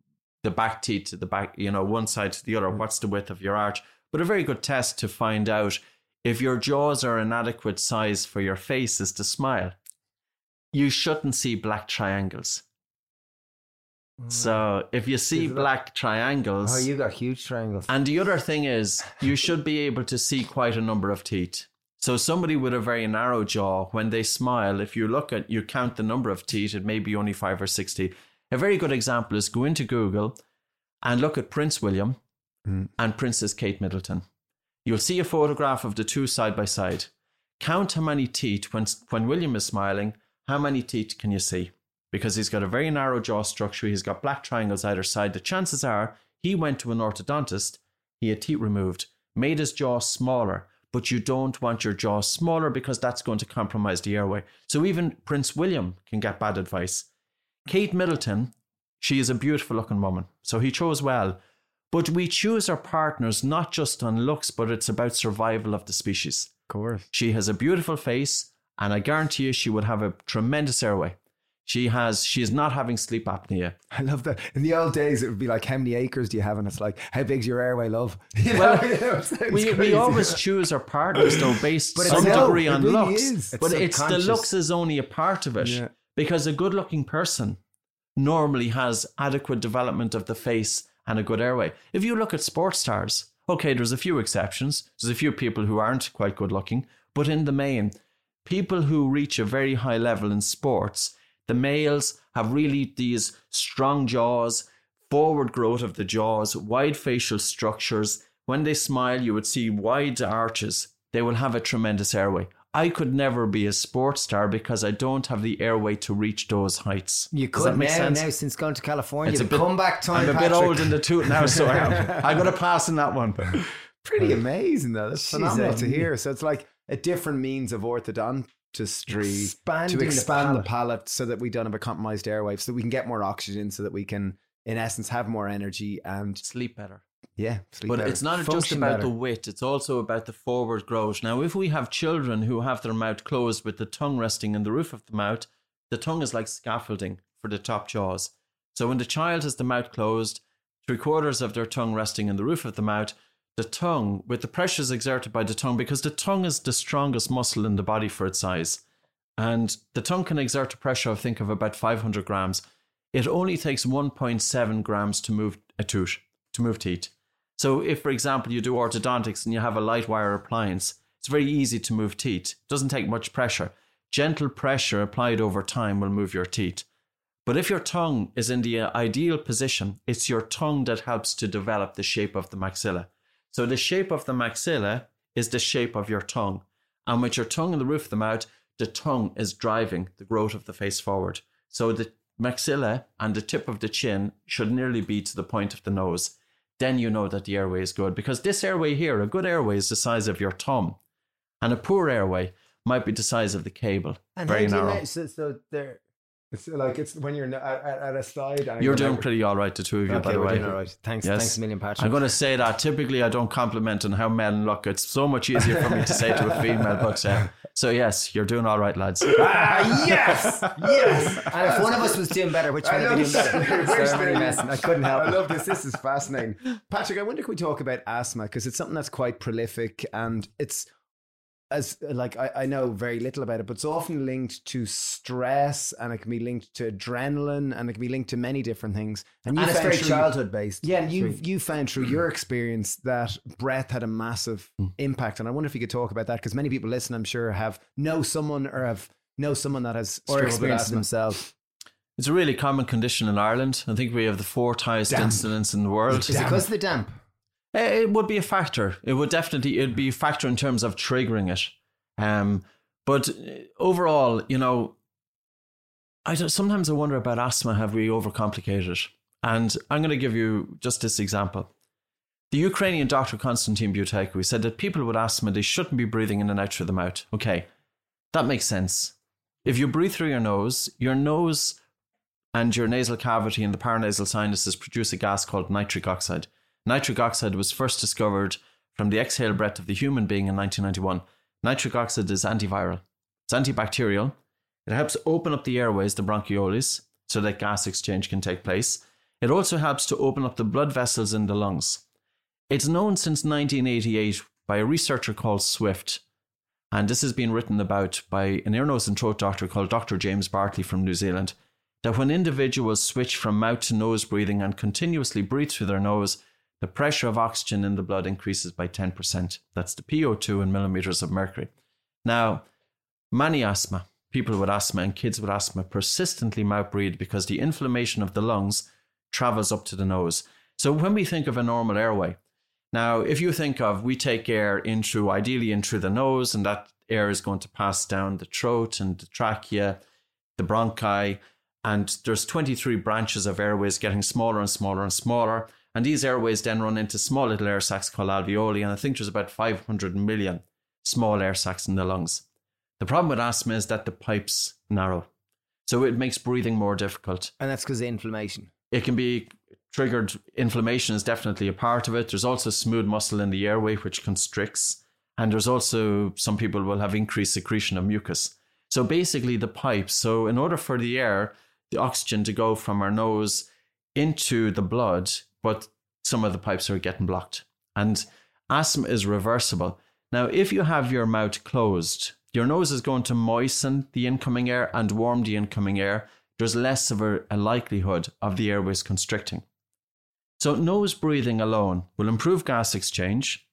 the back teeth to the back, you know, one side to the other, mm-hmm. what's the width of your arch? But a very good test to find out if your jaws are an adequate size for your face is to smile. You shouldn't see black triangles. Mm. So if you see black that? triangles... Oh, you got huge triangles. And the other thing is, you should be able to see quite a number of teeth. So somebody with a very narrow jaw, when they smile, if you look at, you count the number of teeth, it may be only five or six teeth. A very good example is go into Google and look at Prince William mm. and Princess Kate Middleton. You'll see a photograph of the two side by side. Count how many teeth, when, when William is smiling, how many teeth can you see? Because he's got a very narrow jaw structure. He's got black triangles either side. The chances are he went to an orthodontist, he had teeth removed, made his jaw smaller, but you don't want your jaw smaller because that's going to compromise the airway. So even Prince William can get bad advice. Kate Middleton, she is a beautiful looking woman. So he chose well. But we choose our partners not just on looks, but it's about survival of the species. Of course. She has a beautiful face, and I guarantee you she would have a tremendous airway. She has. She is not having sleep apnea. I love that. In the old days, it would be like, how many acres do you have? And it's like, how big's your airway, love? You well, know, we, we always choose our partners, though, based but some no, degree on really looks. Is. But it's, it's the looks is only a part of it. Yeah. Because a good-looking person normally has adequate development of the face and a good airway. If you look at sports stars, okay, there's a few exceptions. There's a few people who aren't quite good looking, but in the main, people who reach a very high level in sports, the males have really these strong jaws, forward growth of the jaws, wide facial structures. When they smile, you would see wide arches. They will have a tremendous airway. I could never be a sports star because I don't have the airway to reach those heights. You could Does that make now, sense? now since going to California. It's a bit, comeback time, I'm Patrick. a bit old in the tooth now, so I am. I got a pass in that one. Pretty amazing, though. That's Jeez, phenomenal that. to hear. So it's like a different means of orthodontistry Expanding to expand the palate. the palate so that we don't have a compromised airway, so that we can get more oxygen, so that we can, in essence, have more energy and sleep better. Yeah, but better. It's not Function just about better. the width, it's also about the forward growth. Now, if we have children who have their mouth closed with the tongue resting in the roof of the mouth, the tongue is like scaffolding for the top jaws. So when the child has the mouth closed, three quarters of their tongue resting in the roof of the mouth, the tongue, with the pressures exerted by the tongue, because the tongue is the strongest muscle in the body for its size, and the tongue can exert a pressure, I think, of about five hundred grams. It only takes one point seven grams to move a tooth, to move teeth. So if, for example, you do orthodontics and you have a light wire appliance, it's very easy to move teeth. It doesn't take much pressure. Gentle pressure applied over time will move your teeth. But if your tongue is in the ideal position, it's your tongue that helps to develop the shape of the maxilla. So the shape of the maxilla is the shape of your tongue. And with your tongue in the roof of the mouth, the tongue is driving the growth of the face forward. So the maxilla and the tip of the chin should nearly be to the point of the nose. then you know that the airway is good. Because this airway here, a good airway, is the size of your thumb. And a poor airway might be the size of the cable. And very narrow. Know, so so there, it's like it's when you're at, at a slide. And you're doing remember. pretty all right, the two of you, okay, by the way. All right. Thanks, yes. thanks a million, Patrick. I'm going to say that typically I don't compliment on how men look. It's so much easier for me to say to a female, but uh, so yes, you're doing all right, lads. Ah, yes, yes. And if one of us was doing better, which one would be doing better? So I couldn't help. I love this. This is fascinating, Patrick. I wonder if we talk about asthma, because it's something that's quite prolific, and it's. As like I, I know very little about it, but it's often linked to stress, and it can be linked to adrenaline, and it can be linked to many different things. And, and it's very childhood based. Yeah, and you you found through your experience that breath had a massive impact, and I wonder if you could talk about that, because many people listen, I'm sure, have know someone or have know someone that has or experienced it themselves. It's a really common condition in Ireland. I think we have the fourth highest damp. incidence in the world. Is damp. it because of the damp? It would be a factor. It would definitely it'd be a factor in terms of triggering it. Um, but overall, you know, I don't, sometimes I wonder about asthma. Have we overcomplicated it? And I'm going to give you just this example. The Ukrainian doctor, Konstantin Buteyko, he said that people with asthma, they shouldn't be breathing in and out through the mouth. Okay, that makes sense. If you breathe through your nose, your nose and your nasal cavity and the paranasal sinuses produce a gas called nitric oxide. Nitric oxide was first discovered from the exhaled breath of the human being in nineteen ninety-one. Nitric oxide is antiviral. It's antibacterial. It helps open up the airways, the bronchioles, so that gas exchange can take place. It also helps to open up the blood vessels in the lungs. It's known since nineteen eighty-eight by a researcher called Swift. And this has been written about by an ear, nose and throat doctor called Doctor James Bartley from New Zealand, that when individuals switch from mouth to nose breathing and continuously breathe through their nose, the pressure of oxygen in the blood increases by ten percent. That's the P O two in millimeters of mercury. Now, many asthma, people with asthma and kids with asthma persistently mouth-breathe because the inflammation of the lungs travels up to the nose. So when we think of a normal airway, now, if you think of we take air in through, ideally in through the nose, and that air is going to pass down the throat and the trachea, the bronchi, and there's twenty-three branches of airways getting smaller and smaller and smaller. And these airways then run into small little air sacs called alveoli, and I think there's about five hundred million small air sacs in the lungs. The problem with asthma is that the pipes narrow, so it makes breathing more difficult. And that's because of inflammation. It can be triggered. Inflammation is definitely a part of it. There's also smooth muscle in the airway, which constricts. And there's also, some people will have increased secretion of mucus. So basically the pipes, so in order for the air, the oxygen to go from our nose into the blood, but some of the pipes are getting blocked. And asthma is reversible. Now, if you have your mouth closed, your nose is going to moisten the incoming air and warm the incoming air. There's less of a, a likelihood of the airways constricting. So nose breathing alone will improve gas exchange.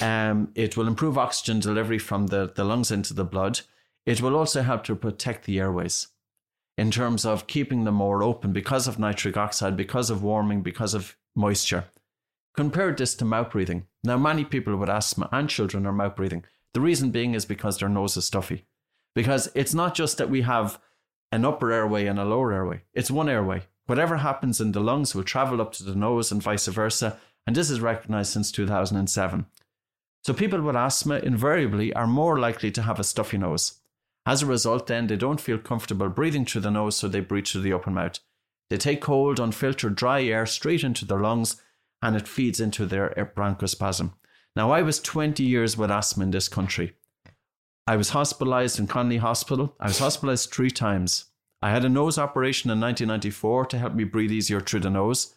Um, it will improve oxygen delivery from the, the lungs into the blood. It will also help to protect the airways, in terms of keeping them more open because of nitric oxide, because of warming, because of moisture. Compare this to mouth breathing. Now, many people with asthma and children are mouth breathing. The reason being is because their nose is stuffy. Because it's not just that we have an upper airway and a lower airway. It's one airway. Whatever happens in the lungs will travel up to the nose and vice versa. And this is recognized since two thousand seven. So people with asthma invariably are more likely to have a stuffy nose. As a result, then, they don't feel comfortable breathing through the nose, so they breathe through the open mouth. They take cold, unfiltered, dry air straight into their lungs, and it feeds into their bronchospasm. Now, I was twenty years with asthma in this country. I was hospitalized in Conley Hospital. I was hospitalized three times. I had a nose operation in nineteen ninety-four to help me breathe easier through the nose.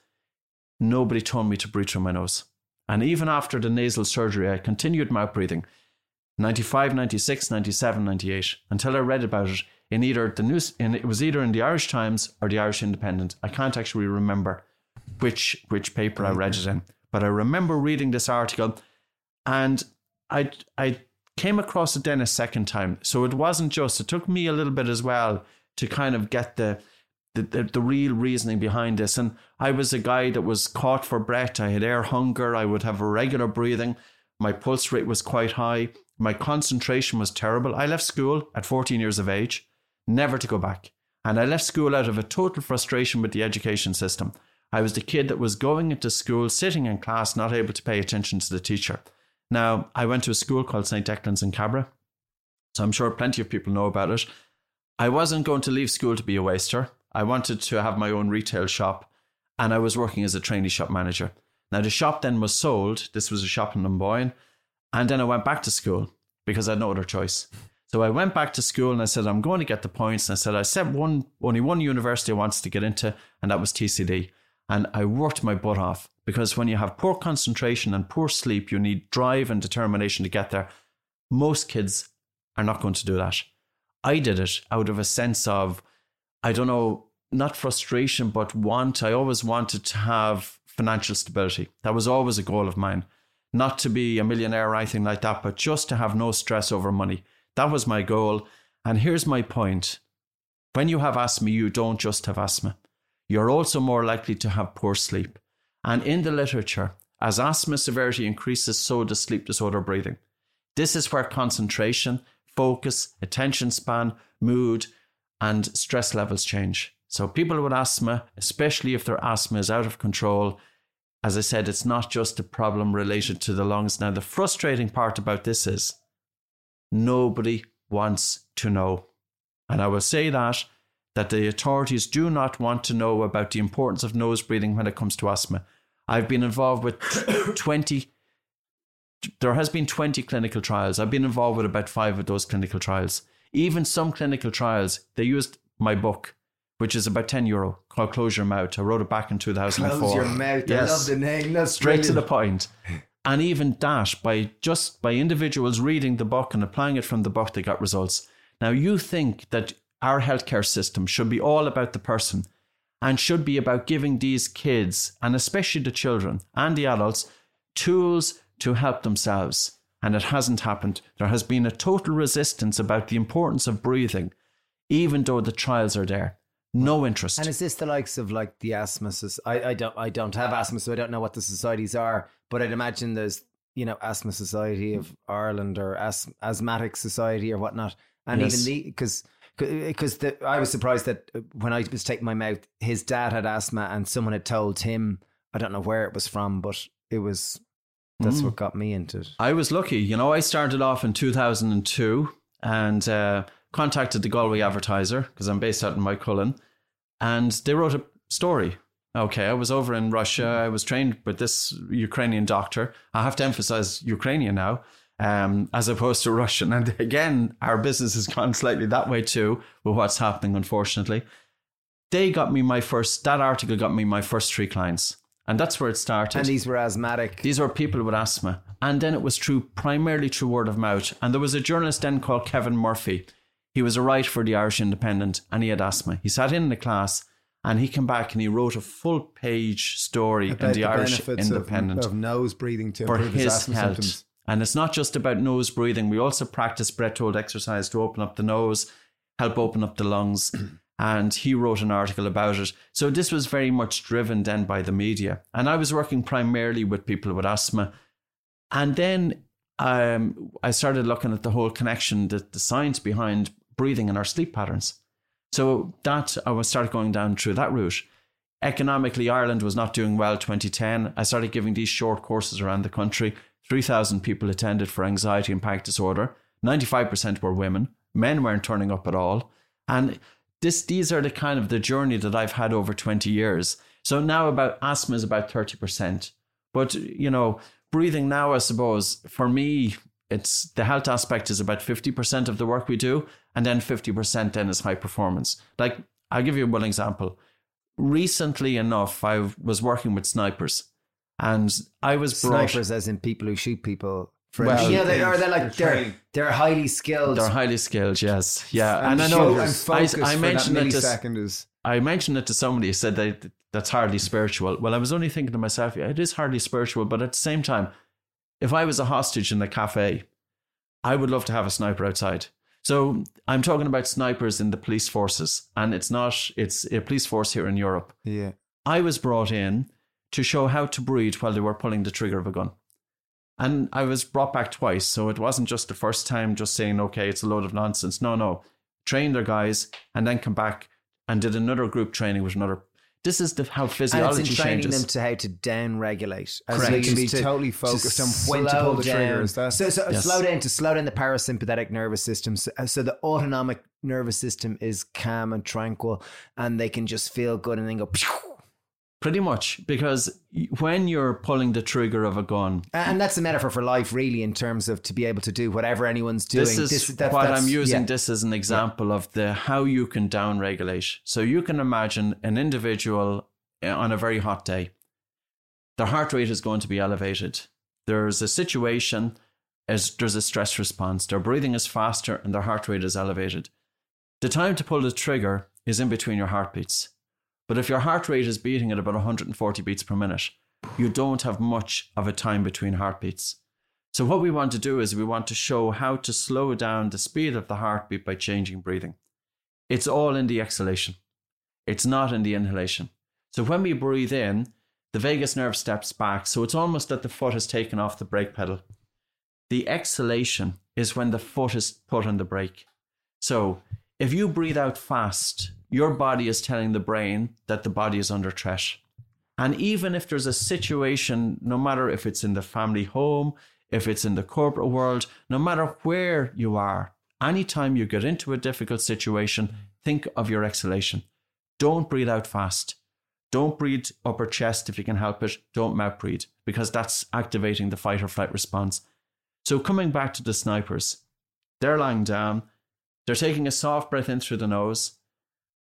Nobody told me to breathe through my nose. And even after the nasal surgery, I continued mouth breathing. ninety-five, ninety-six, ninety-seven, ninety-eight, until I read about it in either the news, in, it was either in the Irish Times or the Irish Independent. I can't actually remember which which paper I read it in, but I remember reading this article, and I I came across it then a second time. So it wasn't just, it took me a little bit as well to kind of get the the, the, the real reasoning behind this. And I was a guy that was caught for breath. I had air hunger. I would have irregular breathing. My pulse rate was quite high. My concentration was terrible. I left school at fourteen years of age, never to go back. And I left school out of a total frustration with the education system. I was the kid that was going into school, sitting in class, not able to pay attention to the teacher. Now, I went to a school called Saint Declan's in Cabra, so I'm sure plenty of people know about it. I wasn't going to leave school to be a waster. I wanted to have my own retail shop, and I was working as a trainee shop manager. Now, the shop then was sold. This was a shop in Dunboyne. And then I went back to school because I had no other choice. So I went back to school and I said, I'm going to get the points. And I said, I said one, only one university I wanted to get into, and that was T C D. And I worked my butt off, because when you have poor concentration and poor sleep, you need drive and determination to get there. Most kids are not going to do that. I did it out of a sense of, I don't know, not frustration, but want. I always wanted to have financial stability. That was always a goal of mine. Not to be a millionaire or anything like that, but just to have no stress over money. That was my goal. And here's my point. When you have asthma, you don't just have asthma. You're also more likely to have poor sleep. And in the literature, as asthma severity increases, so does sleep disorder breathing. This is where concentration, focus, attention span, mood, and stress levels change. So people with asthma, especially if their asthma is out of control, as I said, it's not just a problem related to the lungs. Now, the frustrating part about this is nobody wants to know. And I will say that, that the authorities do not want to know about the importance of nose breathing when it comes to asthma. I've been involved with twenty, there has been twenty clinical trials. I've been involved with about five of those clinical trials. Even some clinical trials, they used my book, which is about ten euro, called Close Your Mouth. I wrote it back in two thousand four. Close Your Mouth. Yes. I love the name. That's straight brilliant. To the point. And even that, by just by individuals reading the book and applying it from the book, they got results. Now, you think that our healthcare system should be all about the person and should be about giving these kids, and especially the children and the adults, tools to help themselves. And it hasn't happened. There has been a total resistance about the importance of breathing, even though the trials are there. No interest. And is this the likes of like the asthma? I, I don't I don't have asthma, so I don't know what the societies are, but I'd imagine there's, you know, Asthma Society of Ireland or As- Asthmatic Society or whatnot. And yes. even the, because because I was surprised that when I was taking my mouth, his dad had asthma and someone had told him, I don't know where it was from, but it was, that's mm. what got me into it. I was lucky. You know, I started off in two thousand two and uh, contacted the Galway Advertiser, because I'm based out in Moycullen. And they wrote a story. Okay, I was over in Russia. I was trained with this Ukrainian doctor. I have to emphasize Ukrainian now, um, as opposed to Russian. And again, our business has gone slightly that way too, with what's happening, unfortunately. They got me my first, that article got me my first three clients. And that's where it started. And these were asthmatic. These were people with asthma. And then it was through, primarily through word of mouth. And there was a journalist then called Kevin Murphy. He was a writer for the Irish Independent and he had asthma. He sat in the class and he came back and he wrote a full page story about in the, the Irish Independent of, of nose breathing to improve his, his asthma health. Symptoms. And it's not just about nose breathing. We also practice breath hold exercise to open up the nose, help open up the lungs. And he wrote an article about it. So this was very much driven then by the media. And I was working primarily with people with asthma. And then um, I started looking at the whole connection, that the science behind breathing and our sleep patterns. So that I was started going down through that route. Economically, Ireland was not doing well twenty ten. I started giving these short courses around the country. three thousand people attended for anxiety and panic disorder. ninety-five percent were women. Men weren't turning up at all. And this, these are the kind of the journey that I've had over twenty years. So now about asthma is about thirty percent. But, you know, breathing now, I suppose, for me, it's the health aspect is about fifty percent of the work we do, and then fifty percent then is high performance. Like, I'll give you one example. Recently enough, I was working with snipers, and I was brought... Snipers as in people who shoot people. For well, yeah, they are. They're like they're they're highly skilled. They're highly skilled. Yes, yeah. And, and I know I, I mentioned it to is... I mentioned it to somebody who said that that's hardly spiritual. Well, I was only thinking to myself, yeah, it is hardly spiritual, but at the same time, if I was a hostage in a cafe, I would love to have a sniper outside. So I'm talking about snipers in the police forces, and it's not, it's a police force here in Europe. Yeah. I was brought in to show how to breathe while they were pulling the trigger of a gun. And I was brought back twice. So it wasn't just the first time just saying, okay, it's a load of nonsense. No, no. Trained their guys and then come back and did another group training with another. This is the, how physiology changes. And it's training them to how to down-regulate. Correct. So they can be to, totally focused to on when to pull the down. trigger. Is that? So, so yes. slow down, to slow down the parasympathetic nervous system. So, so the autonomic nervous system is calm and tranquil, and they can just feel good and then go... Pew! Pretty much, because when you're pulling the trigger of a gun, and that's a metaphor for life, really, in terms of to be able to do whatever anyone's doing. This is this, that, what I'm using. Yeah. This as an example yeah. of the how you can downregulate. So you can imagine an individual on a very hot day, their heart rate is going to be elevated. There's a situation, as there's a stress response. Their breathing is faster, and their heart rate is elevated. The time to pull the trigger is in between your heartbeats. But if your heart rate is beating at about one hundred forty beats per minute, you don't have much of a time between heartbeats. So what we want to do is we want to show how to slow down the speed of the heartbeat by changing breathing. It's all in the exhalation. It's not in the inhalation. So when we breathe in, the vagus nerve steps back. So it's almost that the foot has taken off the brake pedal. The exhalation is when the foot is put on the brake. So if you breathe out fast, your body is telling the brain that the body is under threat. And even if there's a situation, no matter if it's in the family home, if it's in the corporate world, no matter where you are, anytime you get into a difficult situation, think of your exhalation. Don't breathe out fast. Don't breathe upper chest if you can help it. Don't mouth breathe, because that's activating the fight or flight response. So coming back to the snipers, they're lying down. They're taking a soft breath in through the nose.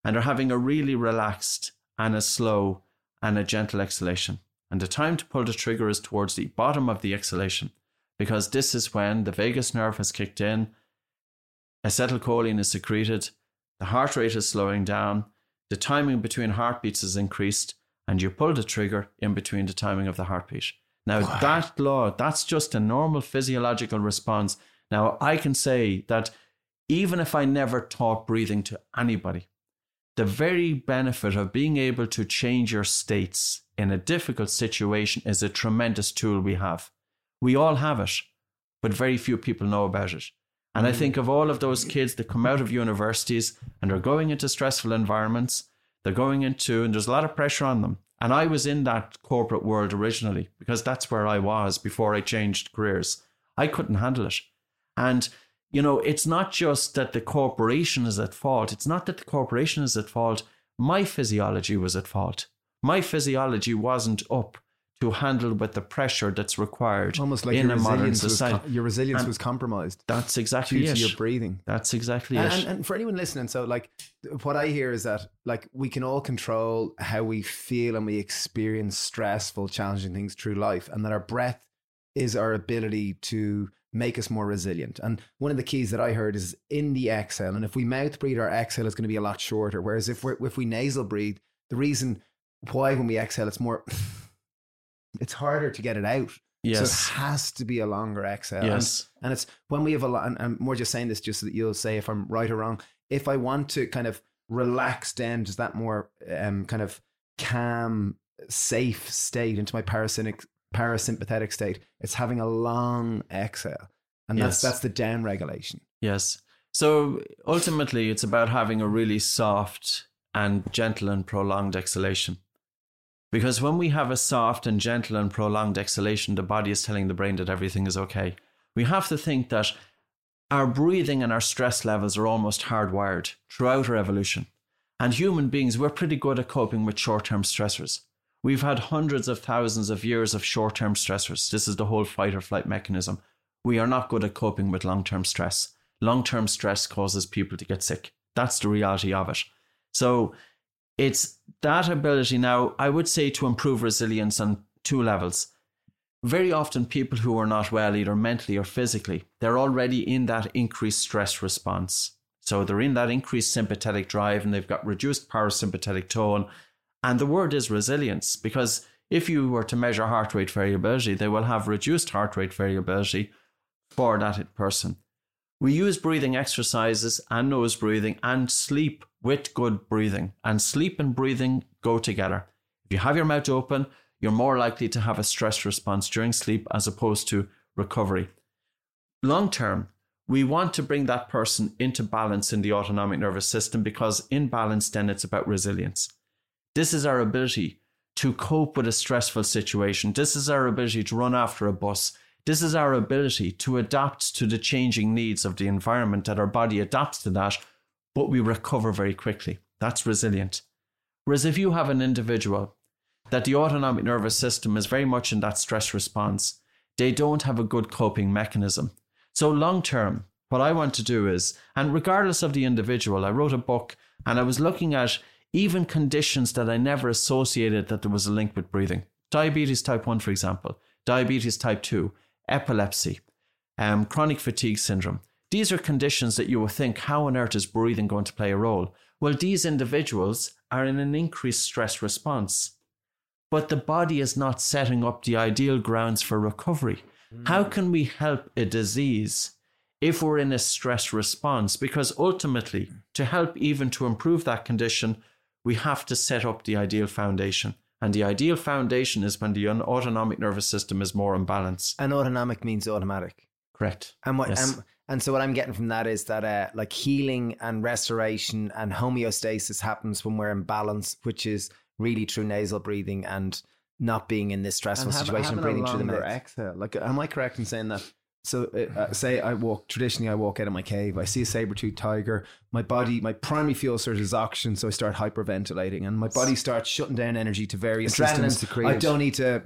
And they're having a really relaxed and a slow and a gentle exhalation. And the time to pull the trigger is towards the bottom of the exhalation, because this is when the vagus nerve has kicked in, acetylcholine is secreted, the heart rate is slowing down, the timing between heartbeats is increased, and you pull the trigger in between the timing of the heartbeat. Now, wow. that law, that's just a normal physiological response. Now, I can say that even if I never taught breathing to anybody, the very benefit of being able to change your states in a difficult situation is a tremendous tool we have. We all have it, but very few people know about it. And I think of all of those kids that come out of universities and are going into stressful environments, they're going into, and there's a lot of pressure on them. And I was in that corporate world originally, because that's where I was before I changed careers. I couldn't handle it. And you know, it's not just that the corporation is at fault. It's not that the corporation is at fault. My physiology was at fault. My physiology wasn't up to handle with the pressure that's required Almost like in a modern society. Was, your resilience and was compromised. That's exactly due it. To your breathing. That's exactly and, it. And, and for anyone listening, so like what I hear is that like we can all control how we feel and we experience stressful, challenging things through life, and that our breath is our ability to make us more resilient. And one of the keys that I heard is in the exhale. And if we mouth breathe, our exhale is going to be a lot shorter. Whereas if we if we nasal breathe, the reason why when we exhale, it's more, it's harder to get it out. Yes. So it has to be a longer exhale. Yes. And, and it's when we have a lot, and I'm more just saying this just so that you'll say if I'm right or wrong, if I want to kind of relax down to that more um, kind of calm, safe state into my parasympathetic parasympathetic state, it's having a long exhale. And that's yes. that's the down regulation. Yes. So ultimately it's about having a really soft and gentle and prolonged exhalation. Because when we have a soft and gentle and prolonged exhalation, the body is telling the brain that everything is okay. We have to think that our breathing and our stress levels are almost hardwired throughout our evolution. And human beings, we're pretty good at coping with short-term stressors. We've had hundreds of thousands of years of short-term stressors. This is the whole fight or flight mechanism. We are not good at coping with long-term stress. Long-term stress causes people to get sick. That's the reality of it. So it's that ability now, I would say, to improve resilience on two levels. Very often people who are not well, either mentally or physically, they're already in that increased stress response. So they're in that increased sympathetic drive and they've got reduced parasympathetic tone. And the word is resilience, because if you were to measure heart rate variability, they will have reduced heart rate variability for that person. We use breathing exercises and nose breathing and sleep with good breathing. And sleep and breathing go together. If you have your mouth open, you're more likely to have a stress response during sleep as opposed to recovery. Long term, we want to bring that person into balance in the autonomic nervous system, because in balance, then it's about resilience. This is our ability to cope with a stressful situation. This is our ability to run after a bus. This is our ability to adapt to the changing needs of the environment, that our body adapts to that, but we recover very quickly. That's resilient. Whereas if you have an individual that the autonomic nervous system is very much in that stress response, they don't have a good coping mechanism. So long term, what I want to do is, and regardless of the individual, I wrote a book and I was looking at even conditions that I never associated that there was a link with breathing. Diabetes type one, for example, diabetes type two, epilepsy, um, chronic fatigue syndrome. These are conditions that you would think, how on earth is breathing going to play a role? Well, these individuals are in an increased stress response, but the body is not setting up the ideal grounds for recovery. Mm. How can we help a disease if we're in a stress response? Because ultimately, to help even to improve that condition, we have to set up the ideal foundation. And the ideal foundation is when the autonomic nervous system is more in balance. And autonomic means automatic. Correct. And what? Yes. Um, and so what I'm getting from that is that uh, like healing and restoration and homeostasis happens when we're in balance, which is really through nasal breathing and not being in this stressful and have, situation and breathing through the mouth. Exhale. Like, am I correct in saying that? So uh, say I walk, traditionally I walk out of my cave, I see a saber-toothed tiger, my body, my primary fuel source is oxygen, so I start hyperventilating and my body starts shutting down energy to various systems. To create. I don't need to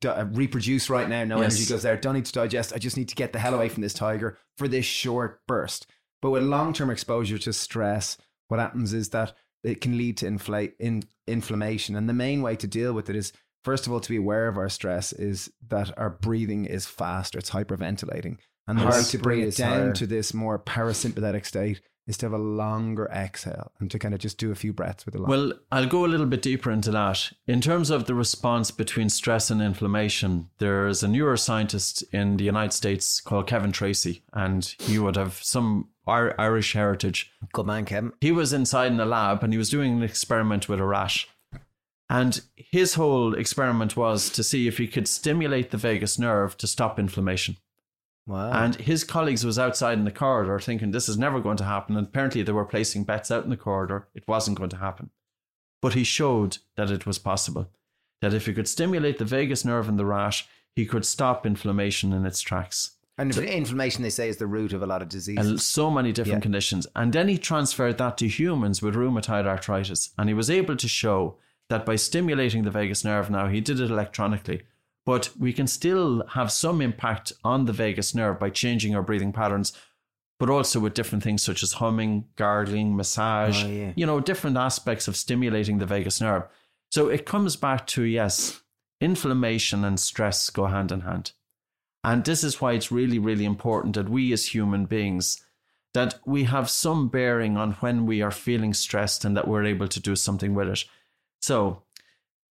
di- reproduce right now, no yes. energy goes there, don't need to digest, I just need to get the hell away from this tiger for this short burst. But with long-term exposure to stress, what happens is that it can lead to inflate, in, inflammation. And the main way to deal with it is, first of all, to be aware of our stress is that our breathing is faster. It's hyperventilating. And the hard to bring it down higher. To this more parasympathetic state is to have a longer exhale and to kind of just do a few breaths with a long. Well, I'll go a little bit deeper into that. In terms of the response between stress and inflammation, there is a neuroscientist in the United States called Kevin Tracey, and he would have some Irish heritage. Good man, Kevin. He was inside in the lab and he was doing an experiment with a rat. And his whole experiment was to see if he could stimulate the vagus nerve to stop inflammation. Wow. And his colleagues was outside in the corridor thinking this is never going to happen. And apparently they were placing bets out in the corridor. It wasn't going to happen. But he showed that it was possible. That if he could stimulate the vagus nerve in the rat, he could stop inflammation in its tracks. And so, inflammation, they say, is the root of a lot of diseases. And so many different yeah. conditions. And then he transferred that to humans with rheumatoid arthritis. And he was able to show that by stimulating the vagus nerve, now he did it electronically, but we can still have some impact on the vagus nerve by changing our breathing patterns, but also with different things such as humming, gargling, massage, oh, yeah. you know, different aspects of stimulating the vagus nerve. So it comes back to, yes, inflammation and stress go hand in hand. And this is why it's really, really important that we as human beings, that we have some bearing on when we are feeling stressed and that we're able to do something with it. So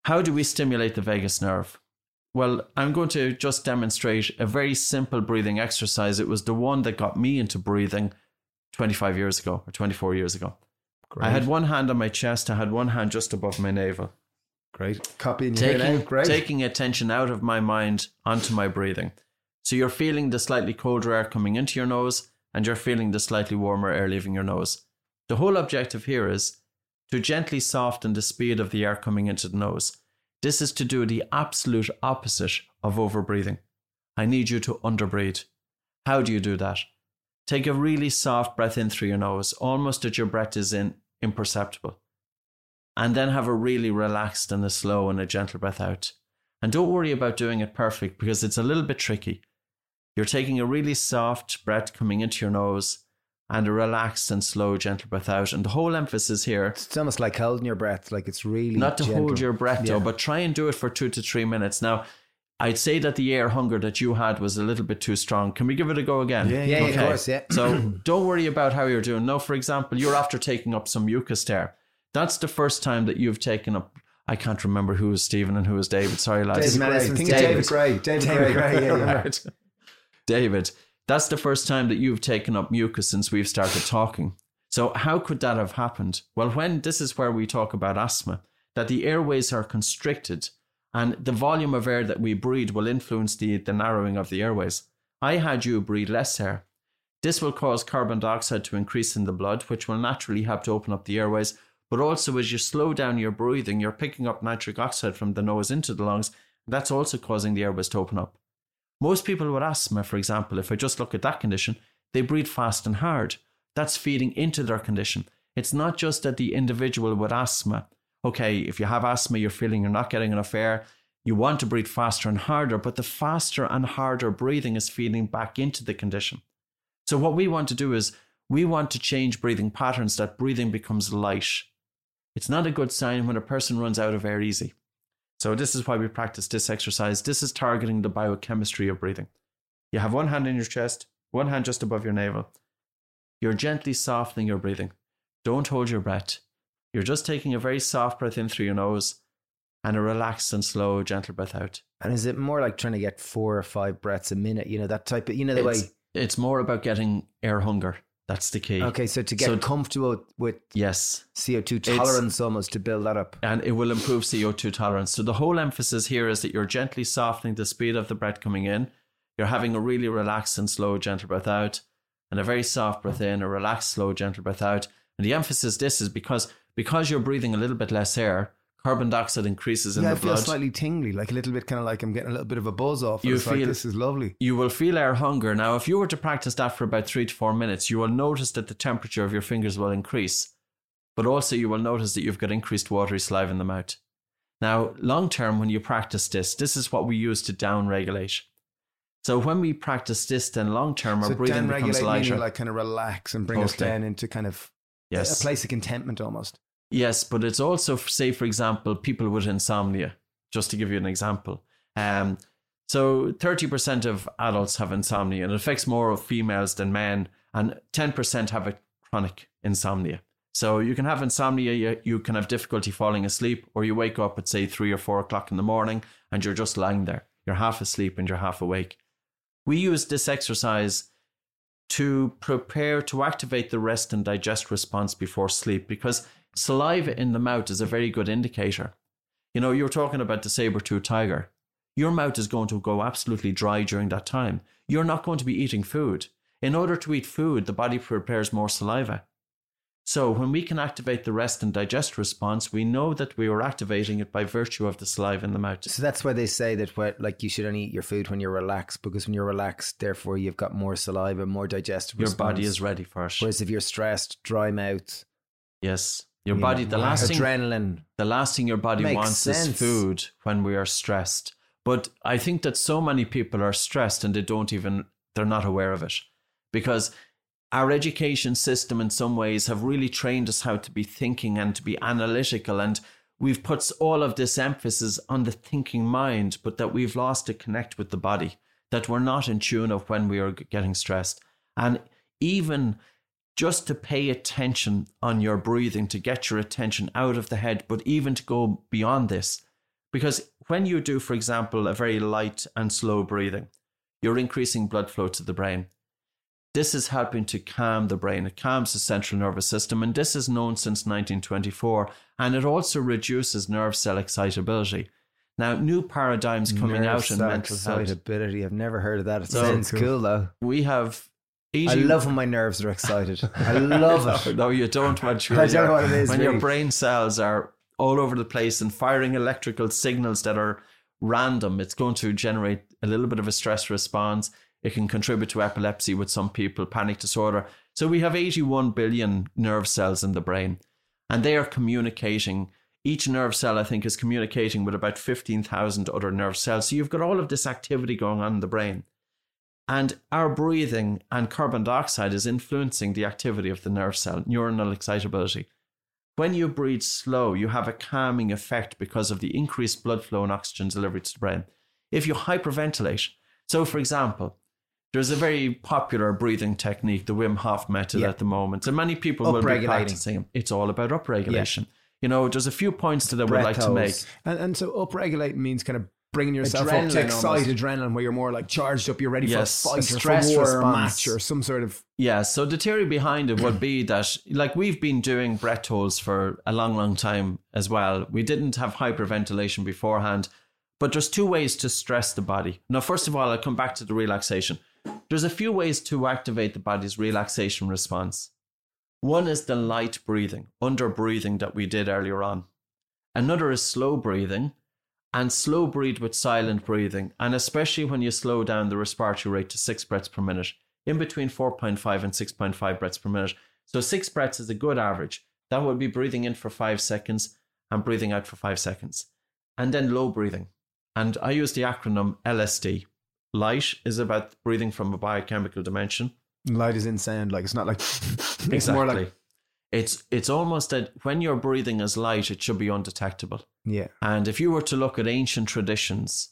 how do we stimulate the vagus nerve? Well, I'm going to just demonstrate a very simple breathing exercise. It was the one that got me into breathing twenty-five years ago or twenty-four years ago. Great. I had one hand on my chest. I had one hand just above my navel. Great. Copying your navel. Great. Taking attention out of my mind onto my breathing. So you're feeling the slightly colder air coming into your nose and you're feeling the slightly warmer air leaving your nose. The whole objective here is to gently soften the speed of the air coming into the nose. This is to do the absolute opposite of overbreathing. I need you to underbreathe. How do you do that? Take a really soft breath in through your nose, almost that your breath is in imperceptible. And then have a really relaxed and a slow and a gentle breath out. And don't worry about doing it perfect because it's a little bit tricky. You're taking a really soft breath coming into your nose and a relaxed and slow, gentle breath out. And the whole emphasis here... It's almost like holding your breath. Like it's really Not to gentle. hold your breath yeah. though, but try and do it for two to three minutes. Now, I'd say that the air hunger that you had was a little bit too strong. Can we give it a go again? Yeah, yeah, okay. Of course, yeah. So don't worry about how you're doing. No, for example, you're after taking up some mucus air. That's the first time that you've taken up... I can't remember who was Stephen and who was David. Sorry, lads. David Gray. I think it's David Gray. David Gray, yeah, yeah. Right. David, that's the first time that you've taken up mucus since we've started talking. So how could that have happened? Well, when this is where we talk about asthma, that the airways are constricted and the volume of air that we breathe will influence the, the narrowing of the airways. I had you breathe less air. This will cause carbon dioxide to increase in the blood, which will naturally help to open up the airways, But also, as you slow down your breathing, you're picking up nitric oxide from the nose into the lungs. And that's also causing the airways to open up. Most people with asthma, for example, if I just look at that condition, they breathe fast and hard. That's feeding into their condition. It's not just that the individual with asthma, okay, if you have asthma, you're feeling you're not getting enough air, you want to breathe faster and harder, but the faster and harder breathing is feeding back into the condition. So what we want to do is we want to change breathing patterns, that breathing becomes light. It's not a good sign when a person runs out of air easy. So this is why we practice this exercise. This is targeting the biochemistry of breathing. You have one hand in your chest, one hand just above your navel. You're gently softening your breathing. Don't hold your breath. You're just taking a very soft breath in through your nose and a relaxed and slow, gentle breath out. And is it more like trying to get four or five breaths a minute? You know, that type of, you know, the it's, way. It's more about getting air hunger. That's the key. Okay, so to get so, comfortable with yes, C O two tolerance almost to build that up. And it will improve C O two tolerance. So the whole emphasis here is that you're gently softening the speed of the breath coming in. You're having a really relaxed and slow, gentle breath out. And a very soft breath in, a relaxed, slow, gentle breath out. And the emphasis this is because because you're breathing a little bit less air, carbon dioxide increases in yeah, the blood. Yeah, I feel slightly tingly, like a little bit kind of like I'm getting a little bit of a buzz off. You feel, like, this is lovely. You will feel air hunger. Now, if you were to practice that for about three to four minutes, you will notice that the temperature of your fingers will increase. But also you will notice that you've got increased watery saliva in the mouth. Now, long term, when you practice this, this is what we use to down-regulate. So when we practice this, then long-term, our so breathing becomes lighter. Like kind of relax and bring okay. us down into kind of yes. a place of contentment almost. Yes, but it's also, say, for example, people with insomnia, just to give you an example. Um, so thirty percent of adults have insomnia, and it affects more of females than men, and ten percent have a chronic insomnia. So you can have insomnia, you, you can have difficulty falling asleep, or you wake up at, say, three or four o'clock in the morning, and you're just lying there. You're half asleep and you're half awake. We use this exercise to prepare to activate the rest and digest response before sleep, because saliva in the mouth is a very good indicator. You know, you're talking about the saber-toothed tiger. Your mouth is going to go absolutely dry during that time. You're not going to be eating food. In order to eat food, the body prepares more saliva. So when we can activate the rest and digest response, we know that we are activating it by virtue of the saliva in the mouth. So that's why they say that what, like you should only eat your food when you're relaxed, because when you're relaxed, therefore you've got more saliva, more digestive response. Your body is ready for it. Whereas if you're stressed, dry mouth. Yes. Your you body, know, the last thing, adrenaline. The last thing your body Makes wants sense. Is food when we are stressed. But I think that so many people are stressed and they don't even, they're not aware of it. Because our education system in some ways have really trained us how to be thinking and to be analytical, and we've put all of this emphasis on the thinking mind, but that we've lost to connect with the body, that we're not in tune of when we are getting stressed. And even just to pay attention on your breathing, to get your attention out of the head, but even to go beyond this, because when you do, for example, a very light and slow breathing, you're increasing blood flow to the brain. This is helping to calm the brain. It calms the central nervous system, and this is known since nineteen twenty-four, and it also reduces nerve cell excitability. Now, new paradigms coming nerve out in mental health. Excitability. I've never heard of that. It so sounds cool. cool, though. We have... eighty I love when my nerves are excited. I love it. No, no, you don't want your... I don't know what it is. When really. Your brain cells are all over the place and firing electrical signals that are random, it's going to generate a little bit of a stress response. It can contribute to epilepsy with some people, panic disorder. So we have eighty-one billion nerve cells in the brain, and they are communicating. Each nerve cell, I think, is communicating with about fifteen thousand other nerve cells. So you've got all of this activity going on in the brain. And our breathing and carbon dioxide is influencing the activity of the nerve cell, neuronal excitability. When you breathe slow, you have a calming effect because of the increased blood flow and oxygen delivery to the brain. If you hyperventilate, so for example, there's a very popular breathing technique, the Wim Hof method yeah. at the moment. And many people will be practicing. It's all about upregulation. Yeah. You know, there's a few points that I would like to make. And, and so upregulate means kind of bringing yourself adrenaline up to excite adrenaline where you're more like charged up, you're ready yes. for a fight a stress or war or match or some sort of... Yeah, so the theory behind it would be that, like, we've been doing breath holds for a long, long time as well. We didn't have hyperventilation beforehand, but there's two ways to stress the body. Now, first of all, I'll come back to the relaxation. There's a few ways to activate the body's relaxation response. One is the light breathing, under breathing that we did earlier on. Another is slow breathing, and slow breathe with silent breathing. And especially when you slow down the respiratory rate to six breaths per minute, in between four point five and six point five breaths per minute. So six breaths is a good average. That would be breathing in for five seconds and breathing out for five seconds. And then low breathing. And I use the acronym L S D. Light is about breathing from a biochemical dimension. Light is in sound. Like, it's not like... It's exactly. More like... It's it's almost that when your breathing is light, it should be undetectable. Yeah. And if you were to look at ancient traditions,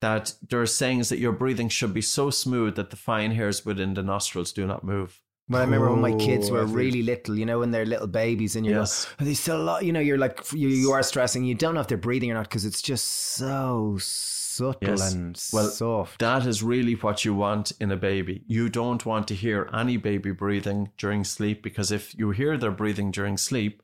that there are sayings that your breathing should be so smooth that the fine hairs within the nostrils do not move. Well, I remember oh, when my kids were really little, you know, when they're little babies and you're yes. like, are they still alive? You know, you're like, you, you are stressing. You don't know if they're breathing or not because it's just so subtle yes. and well, soft. That is really what you want in a baby. You don't want to hear any baby breathing during sleep, because if you hear their breathing during sleep,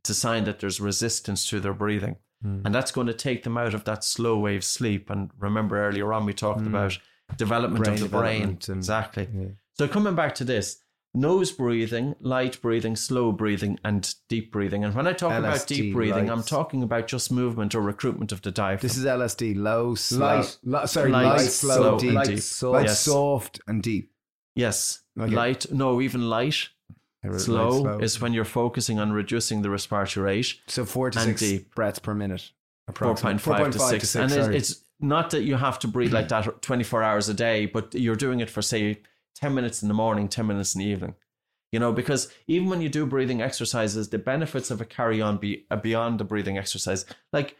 it's a sign that there's resistance to their breathing. Mm. And that's going to take them out of that slow wave sleep. And remember earlier on, we talked mm. about development brain of the development brain. And, exactly. Yeah. So coming back to this. Nose breathing, light breathing, slow breathing, and deep breathing. And when I talk L S D, about deep breathing, lights. I'm talking about just movement or recruitment of the diaphragm. This is L S D, low, slow. Light, li- sorry, light, light slow, slow deep. Light, deep. Soft, light yes. soft and deep. Yes. Okay. Light, no, even light. Slow, light, slow is when you're focusing on reducing the respiratory rate. So four to six deep. breaths per minute. Approximately. four point five to six And sorry. It's not that you have to breathe like that twenty-four hours a day, but you're doing it for, say, ten minutes in the morning, ten minutes in the evening. You know, because even when you do breathing exercises, the benefits of a carry-on be beyond the breathing exercise. Like,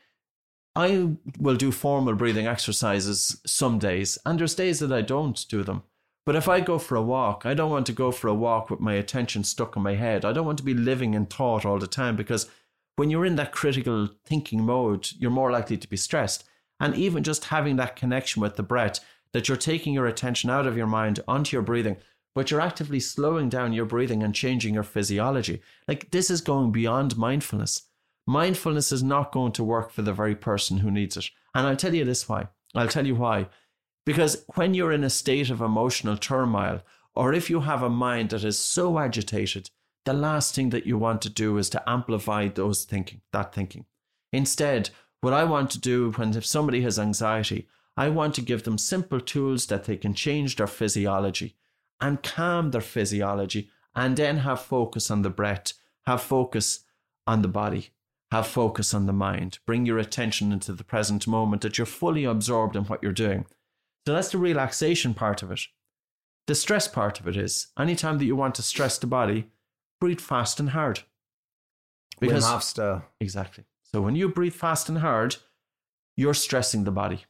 I will do formal breathing exercises some days, and there's days that I don't do them. But if I go for a walk, I don't want to go for a walk with my attention stuck in my head. I don't want to be living in thought all the time, because when you're in that critical thinking mode, you're more likely to be stressed. And even just having that connection with the breath, that you're taking your attention out of your mind onto your breathing, but you're actively slowing down your breathing and changing your physiology. Like, this is going beyond mindfulness. Mindfulness is not going to work for the very person who needs it. And I'll tell you this why. I'll tell you why. Because when you're in a state of emotional turmoil, or if you have a mind that is so agitated, the last thing that you want to do is to amplify those thinking, that thinking. Instead, what I want to do when if somebody has anxiety, I want to give them simple tools that they can change their physiology and calm their physiology, and then have focus on the breath, have focus on the body, have focus on the mind. Bring your attention into the present moment, that you're fully absorbed in what you're doing. So that's the relaxation part of it. The stress part of it is, anytime that you want to stress the body, breathe fast and hard. Because, Wim Hof style. Exactly. So when you breathe fast and hard, you're stressing the body.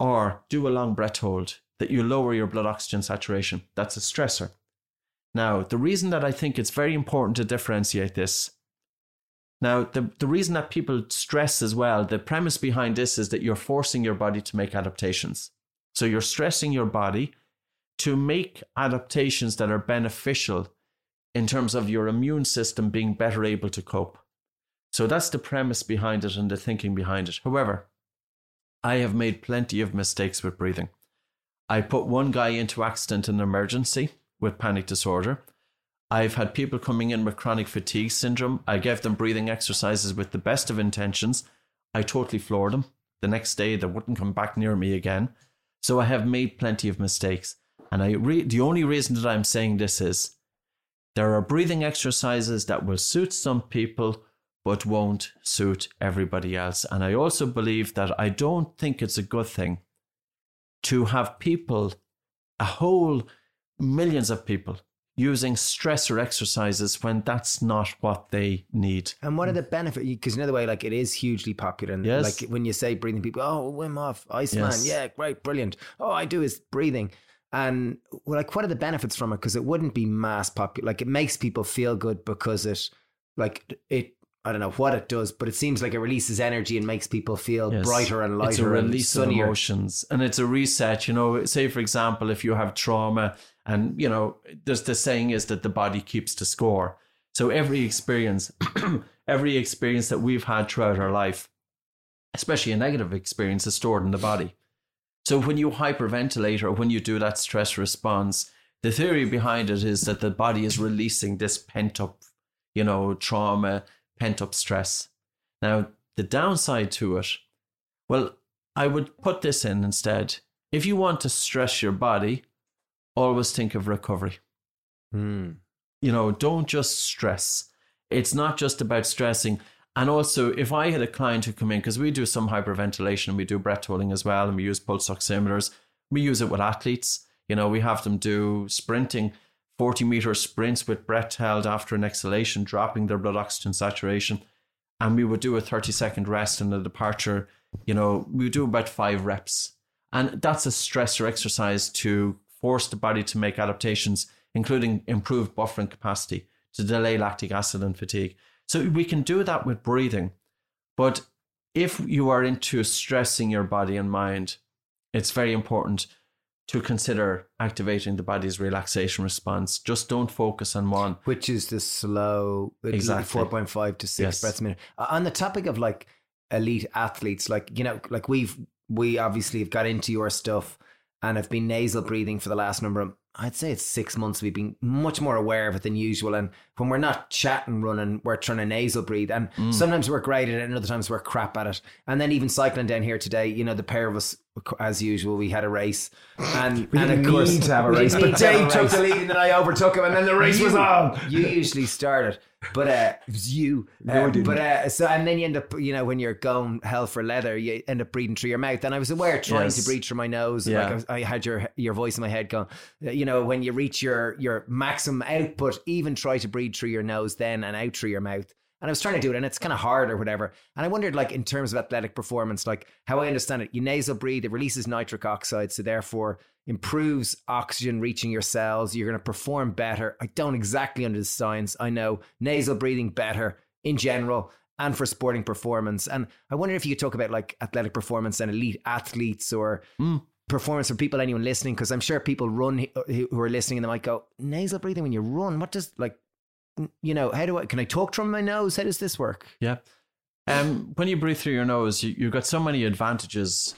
Or do a long breath hold, that you lower your blood oxygen saturation. That's a stressor. Now, the reason that I think it's very important to differentiate this. Now, the, the reason that people stress as well, the premise behind this is that you're forcing your body to make adaptations. So you're stressing your body to make adaptations that are beneficial in terms of your immune system being better able to cope. So that's the premise behind it and the thinking behind it. However, I have made plenty of mistakes with breathing. I put one guy into accident and emergency with panic disorder. I've had people coming in with chronic fatigue syndrome. I gave them breathing exercises with the best of intentions. I totally floored them. The next day, they wouldn't come back near me again. So I have made plenty of mistakes. And I re- the only reason that I'm saying this is there are breathing exercises that will suit some people but won't suit everybody else. And I also believe that I don't think it's a good thing to have people, a whole millions of people, using stressor exercises when that's not what they need. And what are the benefits? Because in other way, like, it is hugely popular. And yes. Like when you say breathing, people, oh, Wim Hof, Iceman, yes. yeah, great, brilliant. All I do is breathing. And well, like, what are the benefits from it? Because it wouldn't be mass popular. Like, it makes people feel good because it, like it, I don't know what it does, but it seems like it releases energy and makes people feel yes. brighter and lighter. It's a release and of emotions, and it's a reset. You know, say for example, if you have trauma, and you know, there's the saying is that the body keeps the score. So every experience, every experience that we've had throughout our life, especially a negative experience, is stored in the body. So when you hyperventilate or when you do that stress response, the theory behind it is that the body is releasing this pent up you know, trauma, pent-up stress. Now, the downside to it, well, I would put this in instead. If you want to stress your body, always think of recovery. Mm. You know, don't just stress. It's not just about stressing. And also, if I had a client who come in, because we do some hyperventilation and we do breath holding as well, and we use pulse oximeters, we use it with athletes. You know, we have them do sprinting, forty meter sprints with breath held after an exhalation, dropping their blood oxygen saturation. And we would do a thirty second rest and a departure. You know, we would do about five reps. And that's a stressor exercise to force the body to make adaptations, including improved buffering capacity to delay lactic acid and fatigue. So we can do that with breathing. But if you are into stressing your body and mind, it's very important to consider activating the body's relaxation response. Just don't focus on one. Which is the slow, exactly. four point five to six yes. breaths a minute. On the topic of like elite athletes, like, you know, like we've, we obviously have got into your stuff and have been nasal breathing for the last number of, I'd say it's six months. We've been much more aware of it than usual. And when we're not chatting, running, we're trying to nasal breathe. And mm. sometimes we're great at it and other times we're crap at it. And then even cycling down here today, you know, the pair of us, as usual, we had a race. And, we and didn't of course, need to have a race. But Dave took the lead and then I overtook him and then the race you, was on. You usually started. But uh, it was you. No, uh, I didn't. But, uh, so, and then you end up, you know, when you're going hell for leather, you end up breathing through your mouth. And I was aware trying yes. to breathe through my nose. Yeah. Like I, was, I had your your voice in my head going, you know, when you reach your, your maximum output, even try to breathe through your nose then and out through your mouth. And I was trying to do it and it's kind of hard or whatever. And I wondered, like, in terms of athletic performance, like how I understand it, you nasal breathe, it releases nitric oxide. So therefore improves oxygen reaching your cells. You're going to perform better. I don't exactly understand the science. I know nasal breathing better in general and for sporting performance. And I wonder if you could talk about like athletic performance and elite athletes or mm. performance for people, anyone listening, because I'm sure people run who are listening and they might go, nasal breathing when you run, what does like, you know, how do I, can I talk through my nose? How does this work? Yeah. Um, when you breathe through your nose, you, you've got so many advantages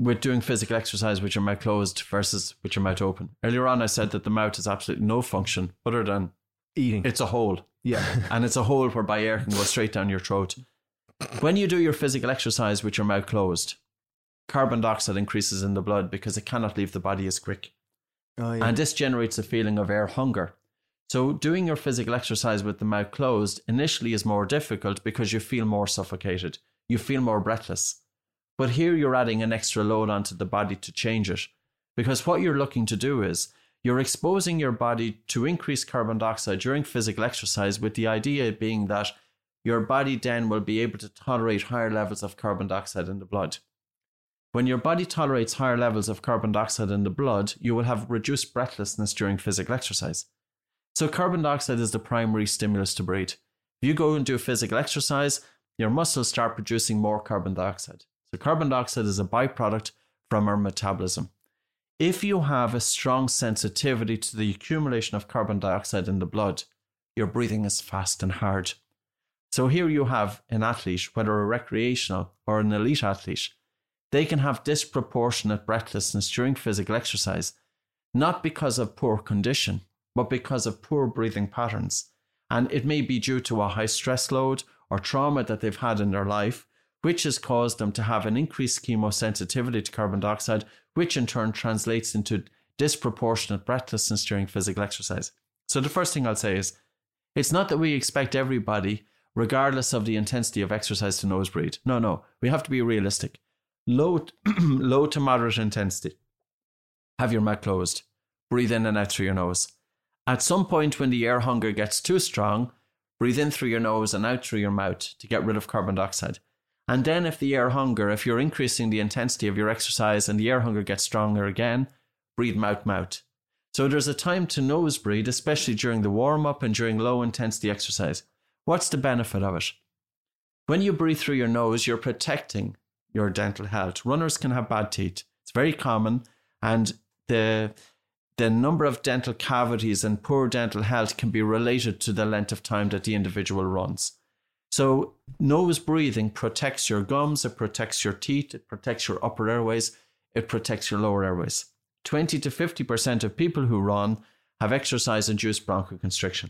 with doing physical exercise with your mouth closed versus with your mouth open. Earlier on, I said that the mouth has absolutely no function other than eating. It's a hole. Yeah. And it's a hole whereby air can go straight down your throat. When you do your physical exercise with your mouth closed, carbon dioxide increases in the blood because it cannot leave the body as quick. Oh, yeah. And this generates a feeling of air hunger. So doing your physical exercise with the mouth closed initially is more difficult because you feel more suffocated. You feel more breathless. But here you're adding an extra load onto the body to change it. Because what you're looking to do is you're exposing your body to increased carbon dioxide during physical exercise with the idea being that your body then will be able to tolerate higher levels of carbon dioxide in the blood. When your body tolerates higher levels of carbon dioxide in the blood, you will have reduced breathlessness during physical exercise. So carbon dioxide is the primary stimulus to breathe. If you go and do physical exercise, your muscles start producing more carbon dioxide. So carbon dioxide is a byproduct from our metabolism. If you have a strong sensitivity to the accumulation of carbon dioxide in the blood, your breathing is fast and hard. So here you have an athlete, whether a recreational or an elite athlete, they can have disproportionate breathlessness during physical exercise, not because of poor condition, but because of poor breathing patterns. And it may be due to a high stress load or trauma that they've had in their life, which has caused them to have an increased chemosensitivity to carbon dioxide, which in turn translates into disproportionate breathlessness during physical exercise. So the first thing I'll say is, it's not that we expect everybody, regardless of the intensity of exercise, to nose breathe. No, no, we have to be realistic. Low, low to moderate intensity. Have your mouth closed. Breathe in and out through your nose. At some point when the air hunger gets too strong, breathe in through your nose and out through your mouth to get rid of carbon dioxide. And then if the air hunger, if you're increasing the intensity of your exercise and the air hunger gets stronger again, breathe mouth-mouth. So there's a time to nose breathe, especially during the warm-up and during low-intensity exercise. What's the benefit of it? When you breathe through your nose, you're protecting your dental health. Runners can have bad teeth. It's very common, and the... the number of dental cavities and poor dental health can be related to the length of time that the individual runs. So nose breathing protects your gums, it protects your teeth, it protects your upper airways, it protects your lower airways. twenty to fifty percent of people who run have exercise-induced bronchoconstriction.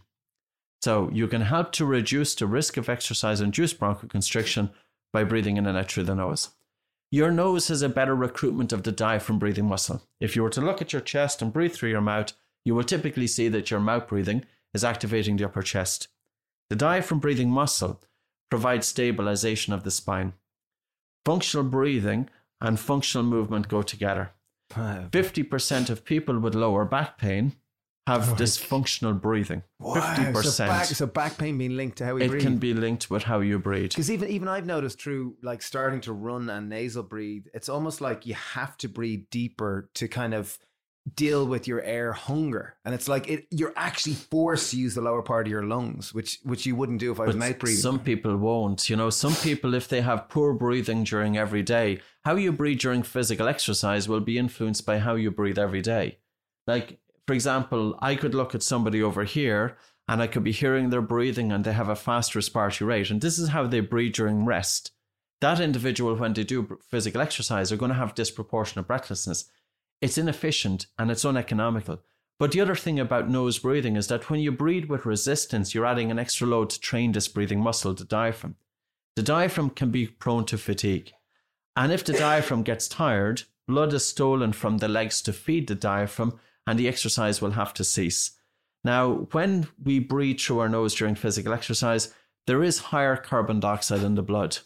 So you can help to reduce the risk of exercise-induced bronchoconstriction by breathing in and out through the nose. Your nose has a better recruitment of the diaphragm breathing muscle. If you were to look at your chest and breathe through your mouth, you will typically see that your mouth breathing is activating the upper chest. The diaphragm breathing muscle provides stabilization of the spine. Functional breathing and functional movement go together. fifty percent of people with lower back pain have oh, dysfunctional breathing. Wow, fifty percent. So back, so back pain being linked to how we it breathe. It can be linked with how you breathe. Because even, even I've noticed through like starting to run and nasal breathe, it's almost like you have to breathe deeper to kind of deal with your air hunger. And it's like it, you're actually forced to use the lower part of your lungs, which which you wouldn't do if I was mouth breathing. Some people won't. You know, some people, if they have poor breathing during every day, how you breathe during physical exercise will be influenced by how you breathe every day. Like, for example, I could look at somebody over here and I could be hearing their breathing and they have a fast respiratory rate. And this is how they breathe during rest. That individual, when they do physical exercise, are going to have disproportionate breathlessness. It's inefficient and it's uneconomical. But the other thing about nose breathing is that when you breathe with resistance, you're adding an extra load to train this breathing muscle, the diaphragm. The diaphragm can be prone to fatigue. And if the diaphragm gets tired, blood is stolen from the legs to feed the diaphragm and the exercise will have to cease. Now, when we breathe through our nose during physical exercise, there is higher carbon dioxide in the blood.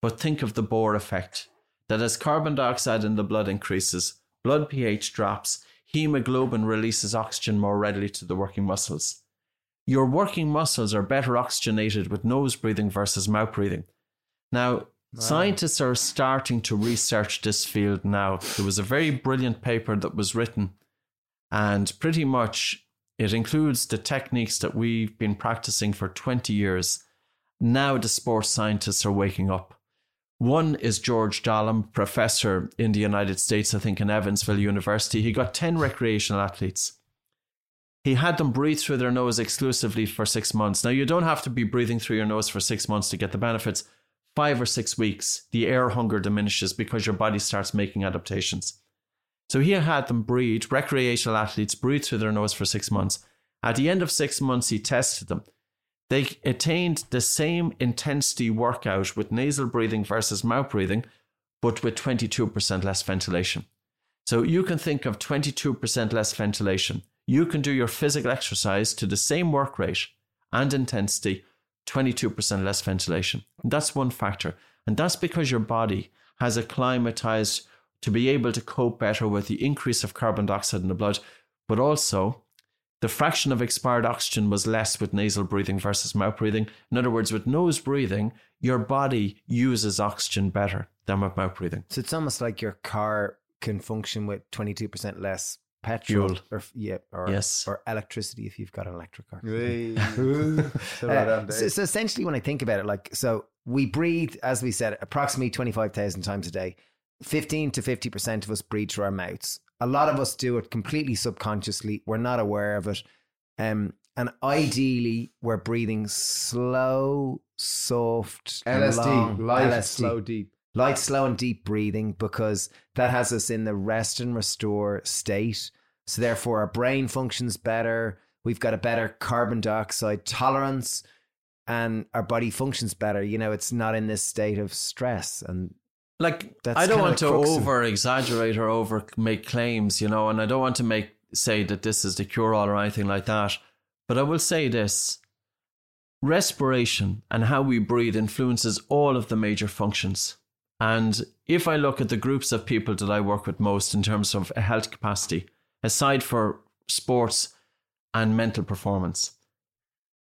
But think of the Bohr effect, that as carbon dioxide in the blood increases, blood pH drops, hemoglobin releases oxygen more readily to the working muscles. Your working muscles are better oxygenated with nose breathing versus mouth breathing. Now, wow. Scientists are starting to research this field now. There was a very brilliant paper that was written, and pretty much it includes the techniques that we've been practicing for twenty years. Now the sports scientists are waking up. One is George Dallam, professor in the United States, I think in Evansville University. He got ten recreational athletes. He had them breathe through their nose exclusively for six months. Now, you don't have to be breathing through your nose for six months to get the benefits. Five or six weeks, the air hunger diminishes because your body starts making adaptations. So he had them breathe, recreational athletes breathe through their nose for six months. At the end of six months, he tested them. They attained the same intensity workout with nasal breathing versus mouth breathing, but with twenty-two percent less ventilation. So you can think of twenty-two percent less ventilation. You can do your physical exercise to the same work rate and intensity, twenty-two percent less ventilation. And that's one factor. And that's because your body has acclimatized to be able to cope better with the increase of carbon dioxide in the blood, but also the fraction of expired oxygen was less with nasal breathing versus mouth breathing. In other words, with nose breathing, your body uses oxygen better than with mouth breathing. So it's almost like your car can function with twenty-two percent less petrol Fuel. or yeah, or, yes. or electricity if you've got an electric car. uh, so, so essentially, when I think about it, like, so we breathe, as we said, approximately twenty-five thousand times a day. fifteen to fifty percent of us breathe through our mouths. A lot of us do it completely subconsciously. We're not aware of it. Um, and ideally, we're breathing slow, soft, L S D, light, slow, deep. Light, slow and deep breathing, because that has us in the rest and restore state. So therefore, our brain functions better. We've got a better carbon dioxide tolerance and our body functions better. You know, it's not in this state of stress. And Like, That's I don't want to over exaggerate or over make claims, you know, and I don't want to make say that this is the cure all or anything like that. But I will say this. Respiration and how we breathe influences all of the major functions. And if I look at the groups of people that I work with most in terms of health capacity, aside for sports and mental performance,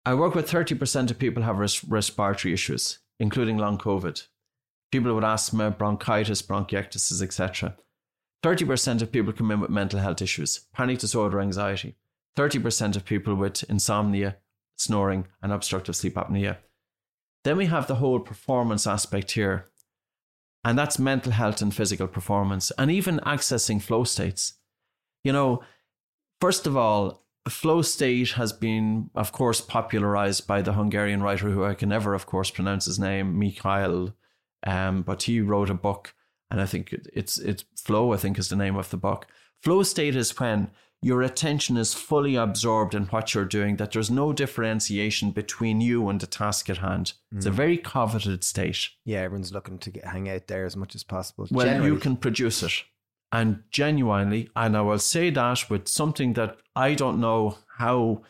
I work with thirty percent of people have res- respiratory issues, including long COVID. People with asthma, bronchitis, bronchiectasis, et cetera. thirty percent of people come in with mental health issues, panic disorder, anxiety. thirty percent of people with insomnia, snoring, and obstructive sleep apnea. Then we have the whole performance aspect here, and that's mental health and physical performance, and even accessing flow states. You know, first of all, flow state has been, of course, popularized by the Hungarian writer who I can never, of course, pronounce his name, Mikhail. Um, but he wrote a book, and I think it's it's Flow, I think is the name of the book. Flow state is when your attention is fully absorbed in what you're doing, that there's no differentiation between you and the task at hand. Mm. It's a very coveted state. Yeah, everyone's looking to get, hang out there as much as possible. Well, generally. You can produce it. And genuinely, and I will say that with something that I don't know how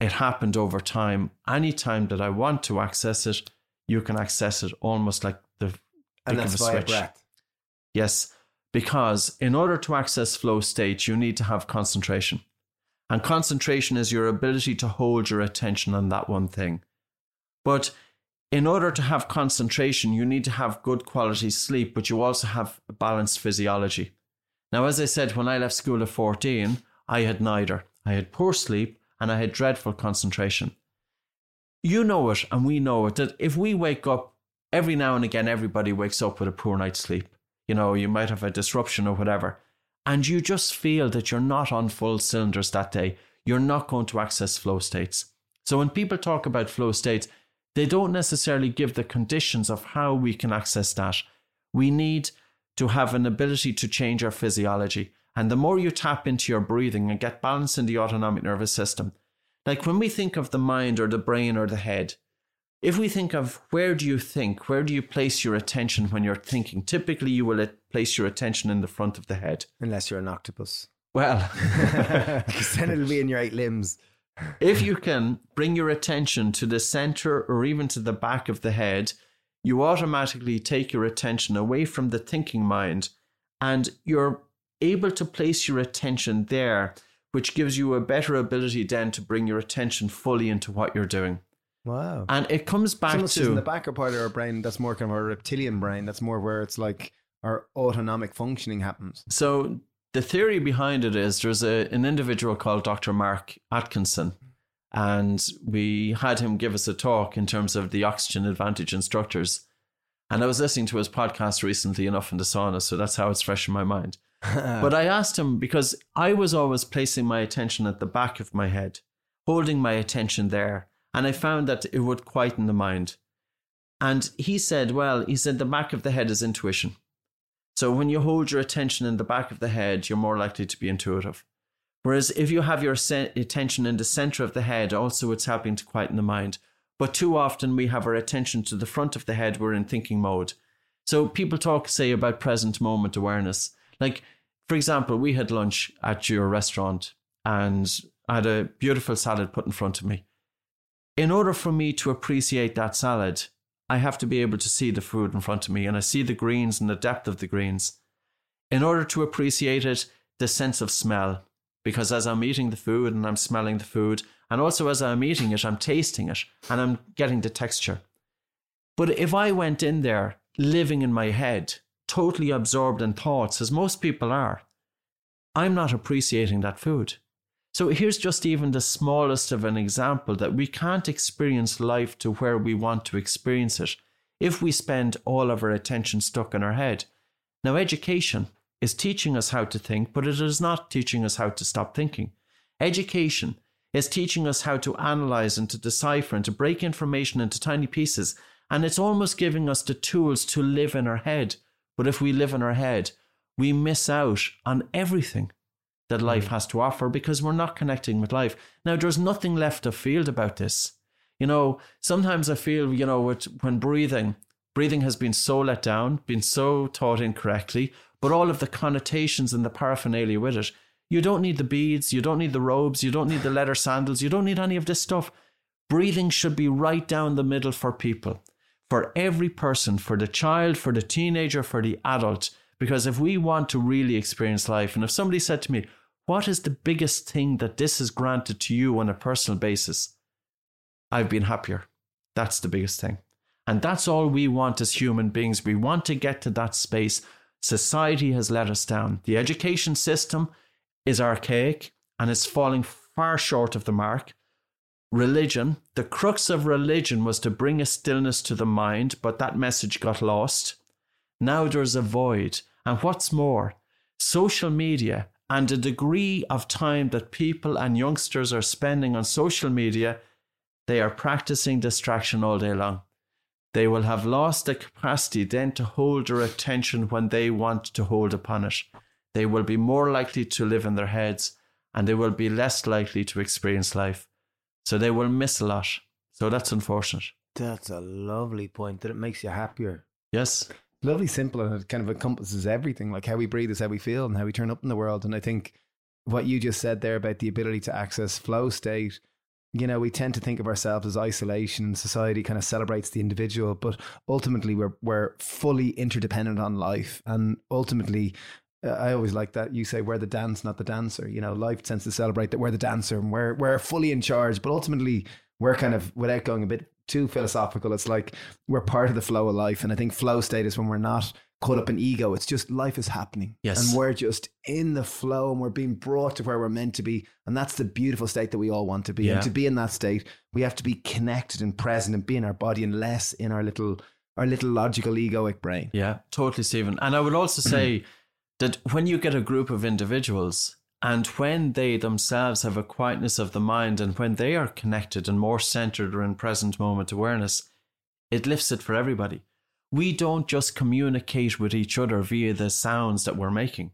it happened over time, anytime that I want to access it, you can access it almost like the and that's via switch. Breath. Yes. Because in order to access flow state, you need to have concentration. And concentration is your ability to hold your attention on that one thing. But in order to have concentration, you need to have good quality sleep, but you also have a balanced physiology. Now, as I said, when I left school at fourteen, I had neither. I had poor sleep and I had dreadful concentration. You know it, and we know it, that if we wake up every now and again, everybody wakes up with a poor night's sleep. You know, you might have a disruption or whatever. And you just feel that you're not on full cylinders that day. You're not going to access flow states. So when people talk about flow states, they don't necessarily give the conditions of how we can access that. We need to have an ability to change our physiology. And the more you tap into your breathing and get balance in the autonomic nervous system, like when we think of the mind or the brain or the head, if we think of where do you think, where do you place your attention when you're thinking? Typically, you will place your attention in the front of the head. Unless you're an octopus. Well. Because then it'll be in your eight limbs. If you can bring your attention to the center or even to the back of the head, you automatically take your attention away from the thinking mind and you're able to place your attention there, which gives you a better ability then to bring your attention fully into what you're doing. Wow. And it comes back Someone to... in the backer part of our brain, that's more kind of our reptilian brain. That's more where it's like our autonomic functioning happens. So the theory behind it is there's a, an individual called Doctor Mark Atkinson. And we had him give us a talk in terms of the Oxygen Advantage instructors. And I was listening to his podcast recently enough in the sauna. So that's how it's fresh in my mind. But I asked him, because I was always placing my attention at the back of my head, holding my attention there. And I found that it would quieten the mind. And he said, well, he said the back of the head is intuition. So when you hold your attention in the back of the head, you're more likely to be intuitive. Whereas if you have your attention in the center of the head, also it's helping to quieten the mind. But too often we have our attention to the front of the head, we're in thinking mode. So people talk, say, about present moment awareness. Like, for example, we had lunch at your restaurant and I had a beautiful salad put in front of me. In order for me to appreciate that salad, I have to be able to see the food in front of me and I see the greens and the depth of the greens. In order to appreciate it, the sense of smell, because as I'm eating the food and I'm smelling the food, and also as I'm eating it, I'm tasting it and I'm getting the texture. But if I went in there living in my head, totally absorbed in thoughts, as most people are, I'm not appreciating that food. So here's just even the smallest of an example that we can't experience life to where we want to experience it if we spend all of our attention stuck in our head. Now, education is teaching us how to think, but it is not teaching us how to stop thinking. Education is teaching us how to analyze and to decipher and to break information into tiny pieces. And it's almost giving us the tools to live in our head. But if we live in our head, we miss out on everything that life has to offer because we're not connecting with life. Now, there's nothing left of field about this. You know, sometimes I feel, you know, with, when breathing, breathing has been so let down, been so taught incorrectly, but all of the connotations and the paraphernalia with it, you don't need the beads, you don't need the robes, you don't need the leather sandals, you don't need any of this stuff. Breathing should be right down the middle for people, for every person, for the child, for the teenager, for the adult. Because if we want to really experience life, and if somebody said to me, what is the biggest thing that this has granted to you on a personal basis? I've been happier. That's the biggest thing. And that's all we want as human beings. We want to get to that space. Society has let us down. The education system is archaic and it's falling far short of the mark. Religion, the crux of religion was to bring a stillness to the mind, but that message got lost. Now there's a void. And what's more, social media and the degree of time that people and youngsters are spending on social media, they are practicing distraction all day long. They will have lost the capacity then to hold their attention when they want to hold upon it. They will be more likely to live in their heads. and they will be less likely to experience life. So they will miss a lot. So that's unfortunate. That's a lovely point, that it makes you happier. Yes. Lovely, simple, and it kind of encompasses everything, like how we breathe is how we feel and how we turn up in the world. And I think what you just said there about the ability to access flow state, you know, we tend to think of ourselves as isolation. Society kind of celebrates the individual, but ultimately we're we're fully interdependent on life. And ultimately, uh, I always like that. You say we're the dance, not the dancer. You know, life tends to celebrate that we're the dancer and we're, we're fully in charge. But ultimately, we're kind of, without going a bit too philosophical, it's like we're part of the flow of life. And I think flow state is when we're not caught up in ego. It's just life is happening. Yes. And we're just in the flow and we're being brought to where we're meant to be. And that's the beautiful state that we all want to be. Yeah. And to be in that state, we have to be connected and present and be in our body and less in our little, our little logical egoic brain. Yeah, totally, Stephen. And I would also say that when you get a group of individuals and when they themselves have a quietness of the mind and when they are connected and more centered or in present moment awareness, it lifts it for everybody. We don't just communicate with each other via the sounds that we're making.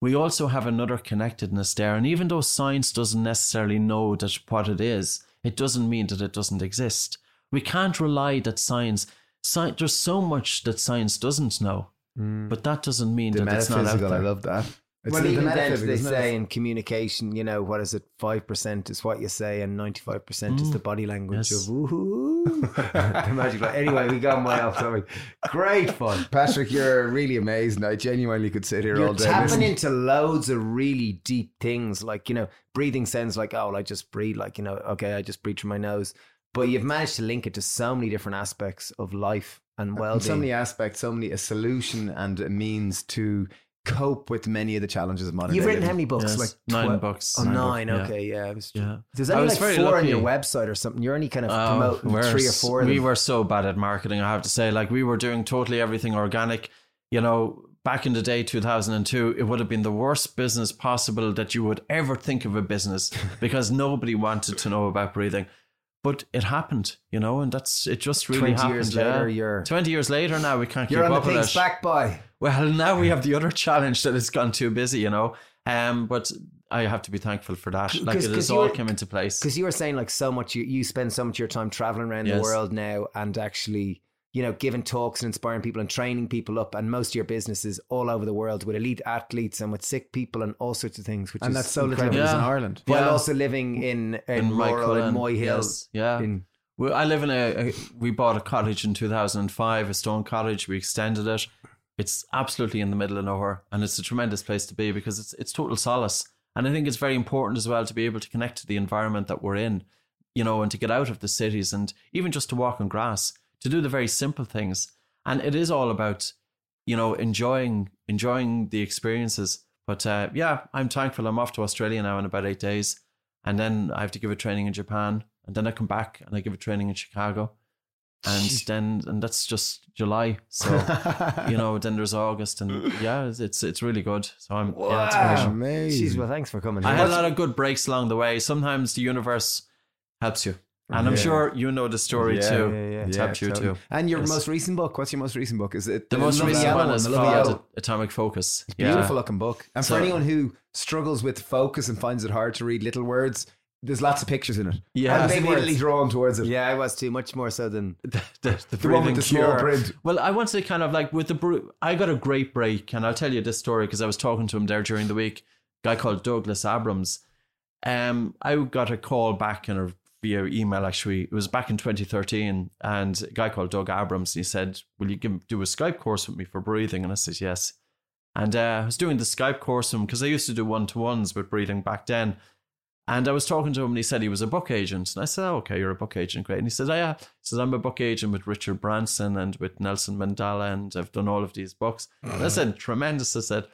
We also have another connectedness there. And even though science doesn't necessarily know that what it is, it doesn't mean that it doesn't exist. We can't rely that science, sci- there's so much that science doesn't know, mm. but that doesn't mean the that it's not out there. I love that. It's well, even then, they say in communication, you know, what is it? five percent is what you say and ninety-five percent mm. is the body language yes. of woohoo. The magic line. Anyway, we got my off topic. Great fun. Patrick, you're really amazing. I genuinely could sit here you're all day. You're tapping into loads of really deep things. Like, you know, breathing sounds like, oh, well, I just breathe. Like, you know, okay, I just breathe through my nose. But you've managed to link it to so many different aspects of life and well-being. And so many aspects, so many a solution and a means to cope with many of the challenges of modern You've day. You've written how many books? Yes, like nine tw- books. Oh, nine. nine okay, yeah. yeah. Was, yeah. There's only like four lucky. on your website or something. You're only kind of oh, promoting three or four. Of we them. were so bad at marketing, I have to say. Like, we were doing totally everything organic. You know, back in the day, two thousand two, it would have been the worst business possible that you would ever think of a business because nobody wanted to know about breathing. But it happened, you know, and that's, it just really happened. Years later, yeah. you're, twenty years later now, we can't keep up with it. You're on the pig's back, boy. Well, now we have the other challenge that it's gone too busy, you know. Um, but I have to be thankful for that. Like, it has all come into place. Because you were saying, like, so much, you, you spend so much of your time traveling around yes. the world now and actually, you know, giving talks and inspiring people and training people up, and most of your business is all over the world with elite athletes and with sick people and all sorts of things, which and is that's so little yeah. in Ireland. While yeah. also living in, in, in rural, in Moy Hills. Yes. Yeah. In, well, I live in a, a, we bought a cottage in two thousand five, a stone cottage, we extended it. It's absolutely in the middle of nowhere, and it's a tremendous place to be because it's it's total solace. And I think it's very important as well to be able to connect to the environment that we're in, you know, and to get out of the cities and even just to walk on grass, to do the very simple things. And it is all about, you know, enjoying enjoying the experiences. But uh, yeah, I'm thankful. I'm off to Australia now in about eight days. And then I have to give a training in Japan. And then I come back and I give a training in Chicago. And then, and that's just July. So, you know, then there's August, and yeah, it's it's really good. So I'm, wow, yeah, it's amazing. amazing. Jeez, well, thanks for coming. I here. had a lot of good breaks along the way. Sometimes the universe helps you. And I'm yeah. sure you know the story yeah, too. Yeah, yeah. It's yeah, helped you totally. too. And your yes. most recent book, what's your most recent book? Is it The, the most recent one is called Atomic Focus. It's a beautiful yeah. looking book. And so, for anyone who struggles with focus and finds it hard to read little words, there's lots of pictures in it. Yeah, I'm immediately drawn towards it. Yeah, I was too, much more so than the, the, the, the one with the small print. Well, I want to kind of like with the brew, I got a great break, and I'll tell you this story because I was talking to him there during the week. A guy called Douglas Abrams. Um, I got a call back in a, via email actually. It was back in twenty thirteen, and a guy called Doug Abrams. He said, "Will you give, do a Skype course with me for breathing?" And I said, "Yes." And uh, I was doing the Skype course with him because I used to do one to ones with breathing back then. And I was talking to him, and he said he was a book agent. And I said, oh, okay, you're a book agent, great. And he said, oh, yeah. He said, I'm a book agent with Richard Branson and with Nelson Mandela, and I've done all of these books. Mm-hmm. And I said, tremendous. I said,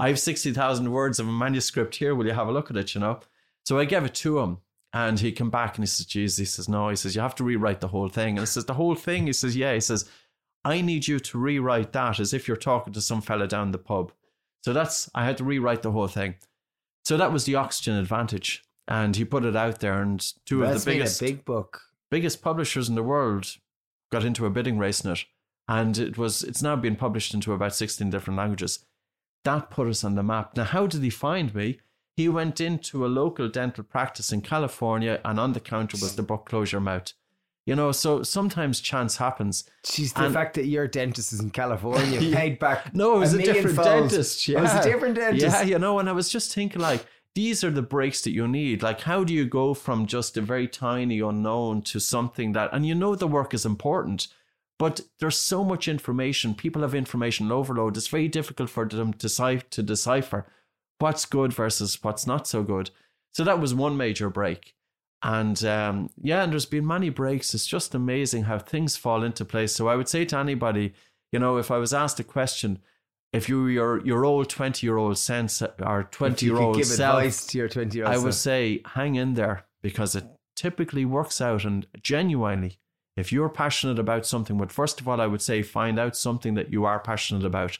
I have sixty thousand words of a manuscript here. Will you have a look at it, you know? So I gave it to him, and he came back, and he says, geez, he says, no. He says, you have to rewrite the whole thing. And I says, the whole thing? He says, yeah. He says, I need you to rewrite that as if you're talking to some fella down the pub. So that's, I had to rewrite the whole thing. So that was the Oxygen Advantage. And he put it out there, and two That's of the biggest, big book. biggest publishers in the world got into a bidding race in it. And it was it's now been published into about sixteen different languages. That put us on the map. Now, how did he find me? He went into a local dental practice in California, and on the counter was the book Close Your Mouth. You know, so sometimes chance happens. Jeez, the and fact that your dentist is in California paid back. No, it was a, a different fold. dentist. Yeah. It was a different dentist. Yeah, you know, and I was just thinking, like, these are the breaks that you need. Like, how do you go from just a very tiny unknown to something that, and you know the work is important, but there's so much information. People have information overload. It's very difficult for them to decipher, to decipher what's good versus what's not so good. So that was one major break. And um, yeah, and there's been many breaks. It's just amazing how things fall into place. So I would say to anybody, you know, if I was asked a question, if you were your, your old twenty-year-old sense or twenty-year-old self, advice to your twenty-year-old I would self. say hang in there, because it typically works out. And genuinely, if you're passionate about something, well, first of all, I would say find out something that you are passionate about.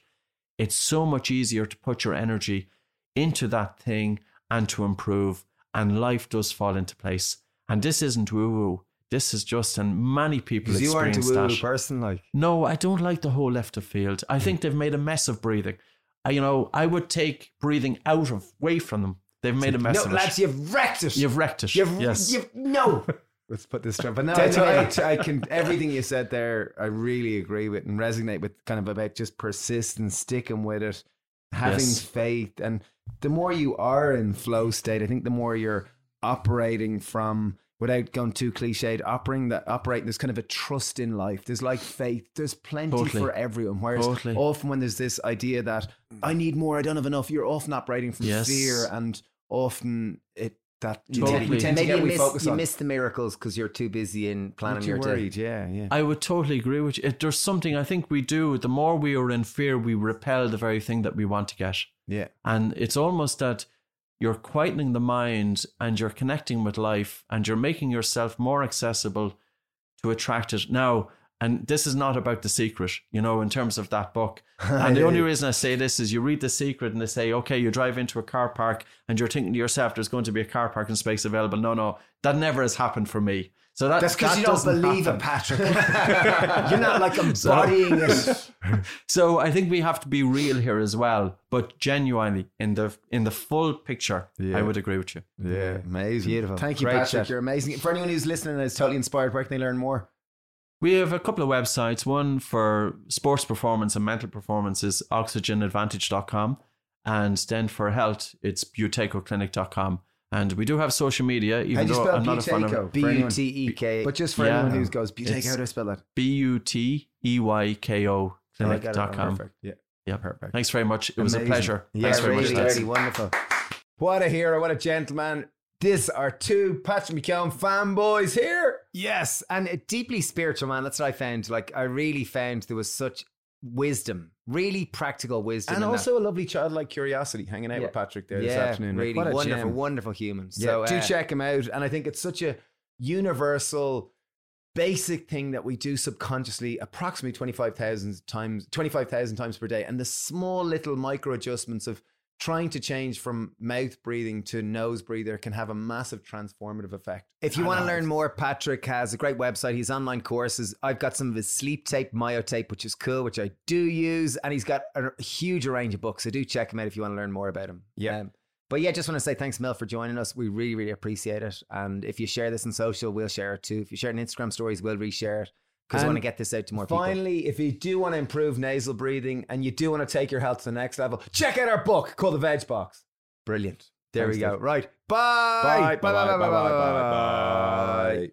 It's so much easier to put your energy into that thing and to improve. And life does fall into place. And this isn't woo-woo. This is just, and many people experience that. You aren't a woo-woo person, like. No, I don't like the whole left of field. I think they've made a mess of breathing. I, you know, I would take breathing out of, away from them. They've made a mess no, of it. No, lads, you've wrecked it. You've wrecked it. You've, yes. You've, no. Let's put this down. But no, I, I, I can, everything you said there, I really agree with and resonate with, kind of about just persistence, sticking with it, having yes. faith. And the more you are in flow state, I think the more you're operating from, without going too cliched, operating that operating, there's kind of a trust in life. There's like faith. There's plenty totally. for everyone. Whereas totally. often when there's this idea that I need more, I don't have enough, you're often operating from yes. fear, and often it that you totally. tend, we tend to get, you miss, we focus you on. miss the miracles because you're too busy in planning your day. Yeah, yeah. I would totally agree with you. If there's something I think we do, the more we are in fear, we repel the very thing that we want to get. Yeah. And it's almost that you're quietening the mind and you're connecting with life and you're making yourself more accessible to attract it. Now, and this is not about The Secret, you know, in terms of that book. And the only reason I say this is you read The Secret and they say, okay, you drive into a car park and you're thinking to yourself, there's going to be a car parking space available. No, no, that never has happened for me. So that, that's because that you don't believe happen. it, Patrick. You're not like embodying so, it. So I think we have to be real here as well, but genuinely in the in the full picture, yeah. I would agree with you. Yeah, amazing, beautiful. Thank you, Great Patrick. Chat. You're amazing. For anyone who's listening and is totally inspired, where can they learn more? We have a couple of websites. One for sports performance and mental performance is oxygen advantage dot com, and then for health, it's buteyko clinic dot com. And we do have social media, even though I'm not a fan of B U T E K. But just for yeah. anyone who goes, Buteyko, how do I spell that? B U T E Y K O clinic dot com. Perfect. Yeah. yeah, perfect. Thanks very much. It Amazing. was a pleasure. Yeah, Thanks very really, much. Really wonderful. What a hero. What a gentleman. These are two Patrick McKeown fanboys here. Yes. And a deeply spiritual man. That's what I found. Like, I really found there was such wisdom, really practical wisdom, and also that. a lovely childlike curiosity hanging out yeah. with Patrick there yeah, this afternoon. Really what a wonderful, gem. wonderful human. Yeah. So uh, do check him out, and I think it's such a universal, basic thing that we do subconsciously, approximately twenty five thousand times, twenty five thousand times per day, and the small little micro adjustments of trying to change from mouth breathing to nose breather can have a massive transformative effect. If you want to learn more, Patrick has a great website. He's online courses. I've got some of his sleep tape, myotape, which is cool, which I do use. And he's got a huge range of books. So do check him out if you want to learn more about him. Yeah. Um, but yeah, just want to say thanks, Mel, for joining us. We really, really appreciate it. And if you share this on social, we'll share it too. If you share it in Instagram stories, we'll reshare it. Because I want to get this out to more finally, people. Finally, if you do want to improve nasal breathing and you do want to take your health to the next level, check out our book called The Veg Box. Brilliant. There Thanks, we go. Dave. Right. Bye. Bye. Bye. Bye. Bye. Bye. Bye. Bye. Bye. Bye.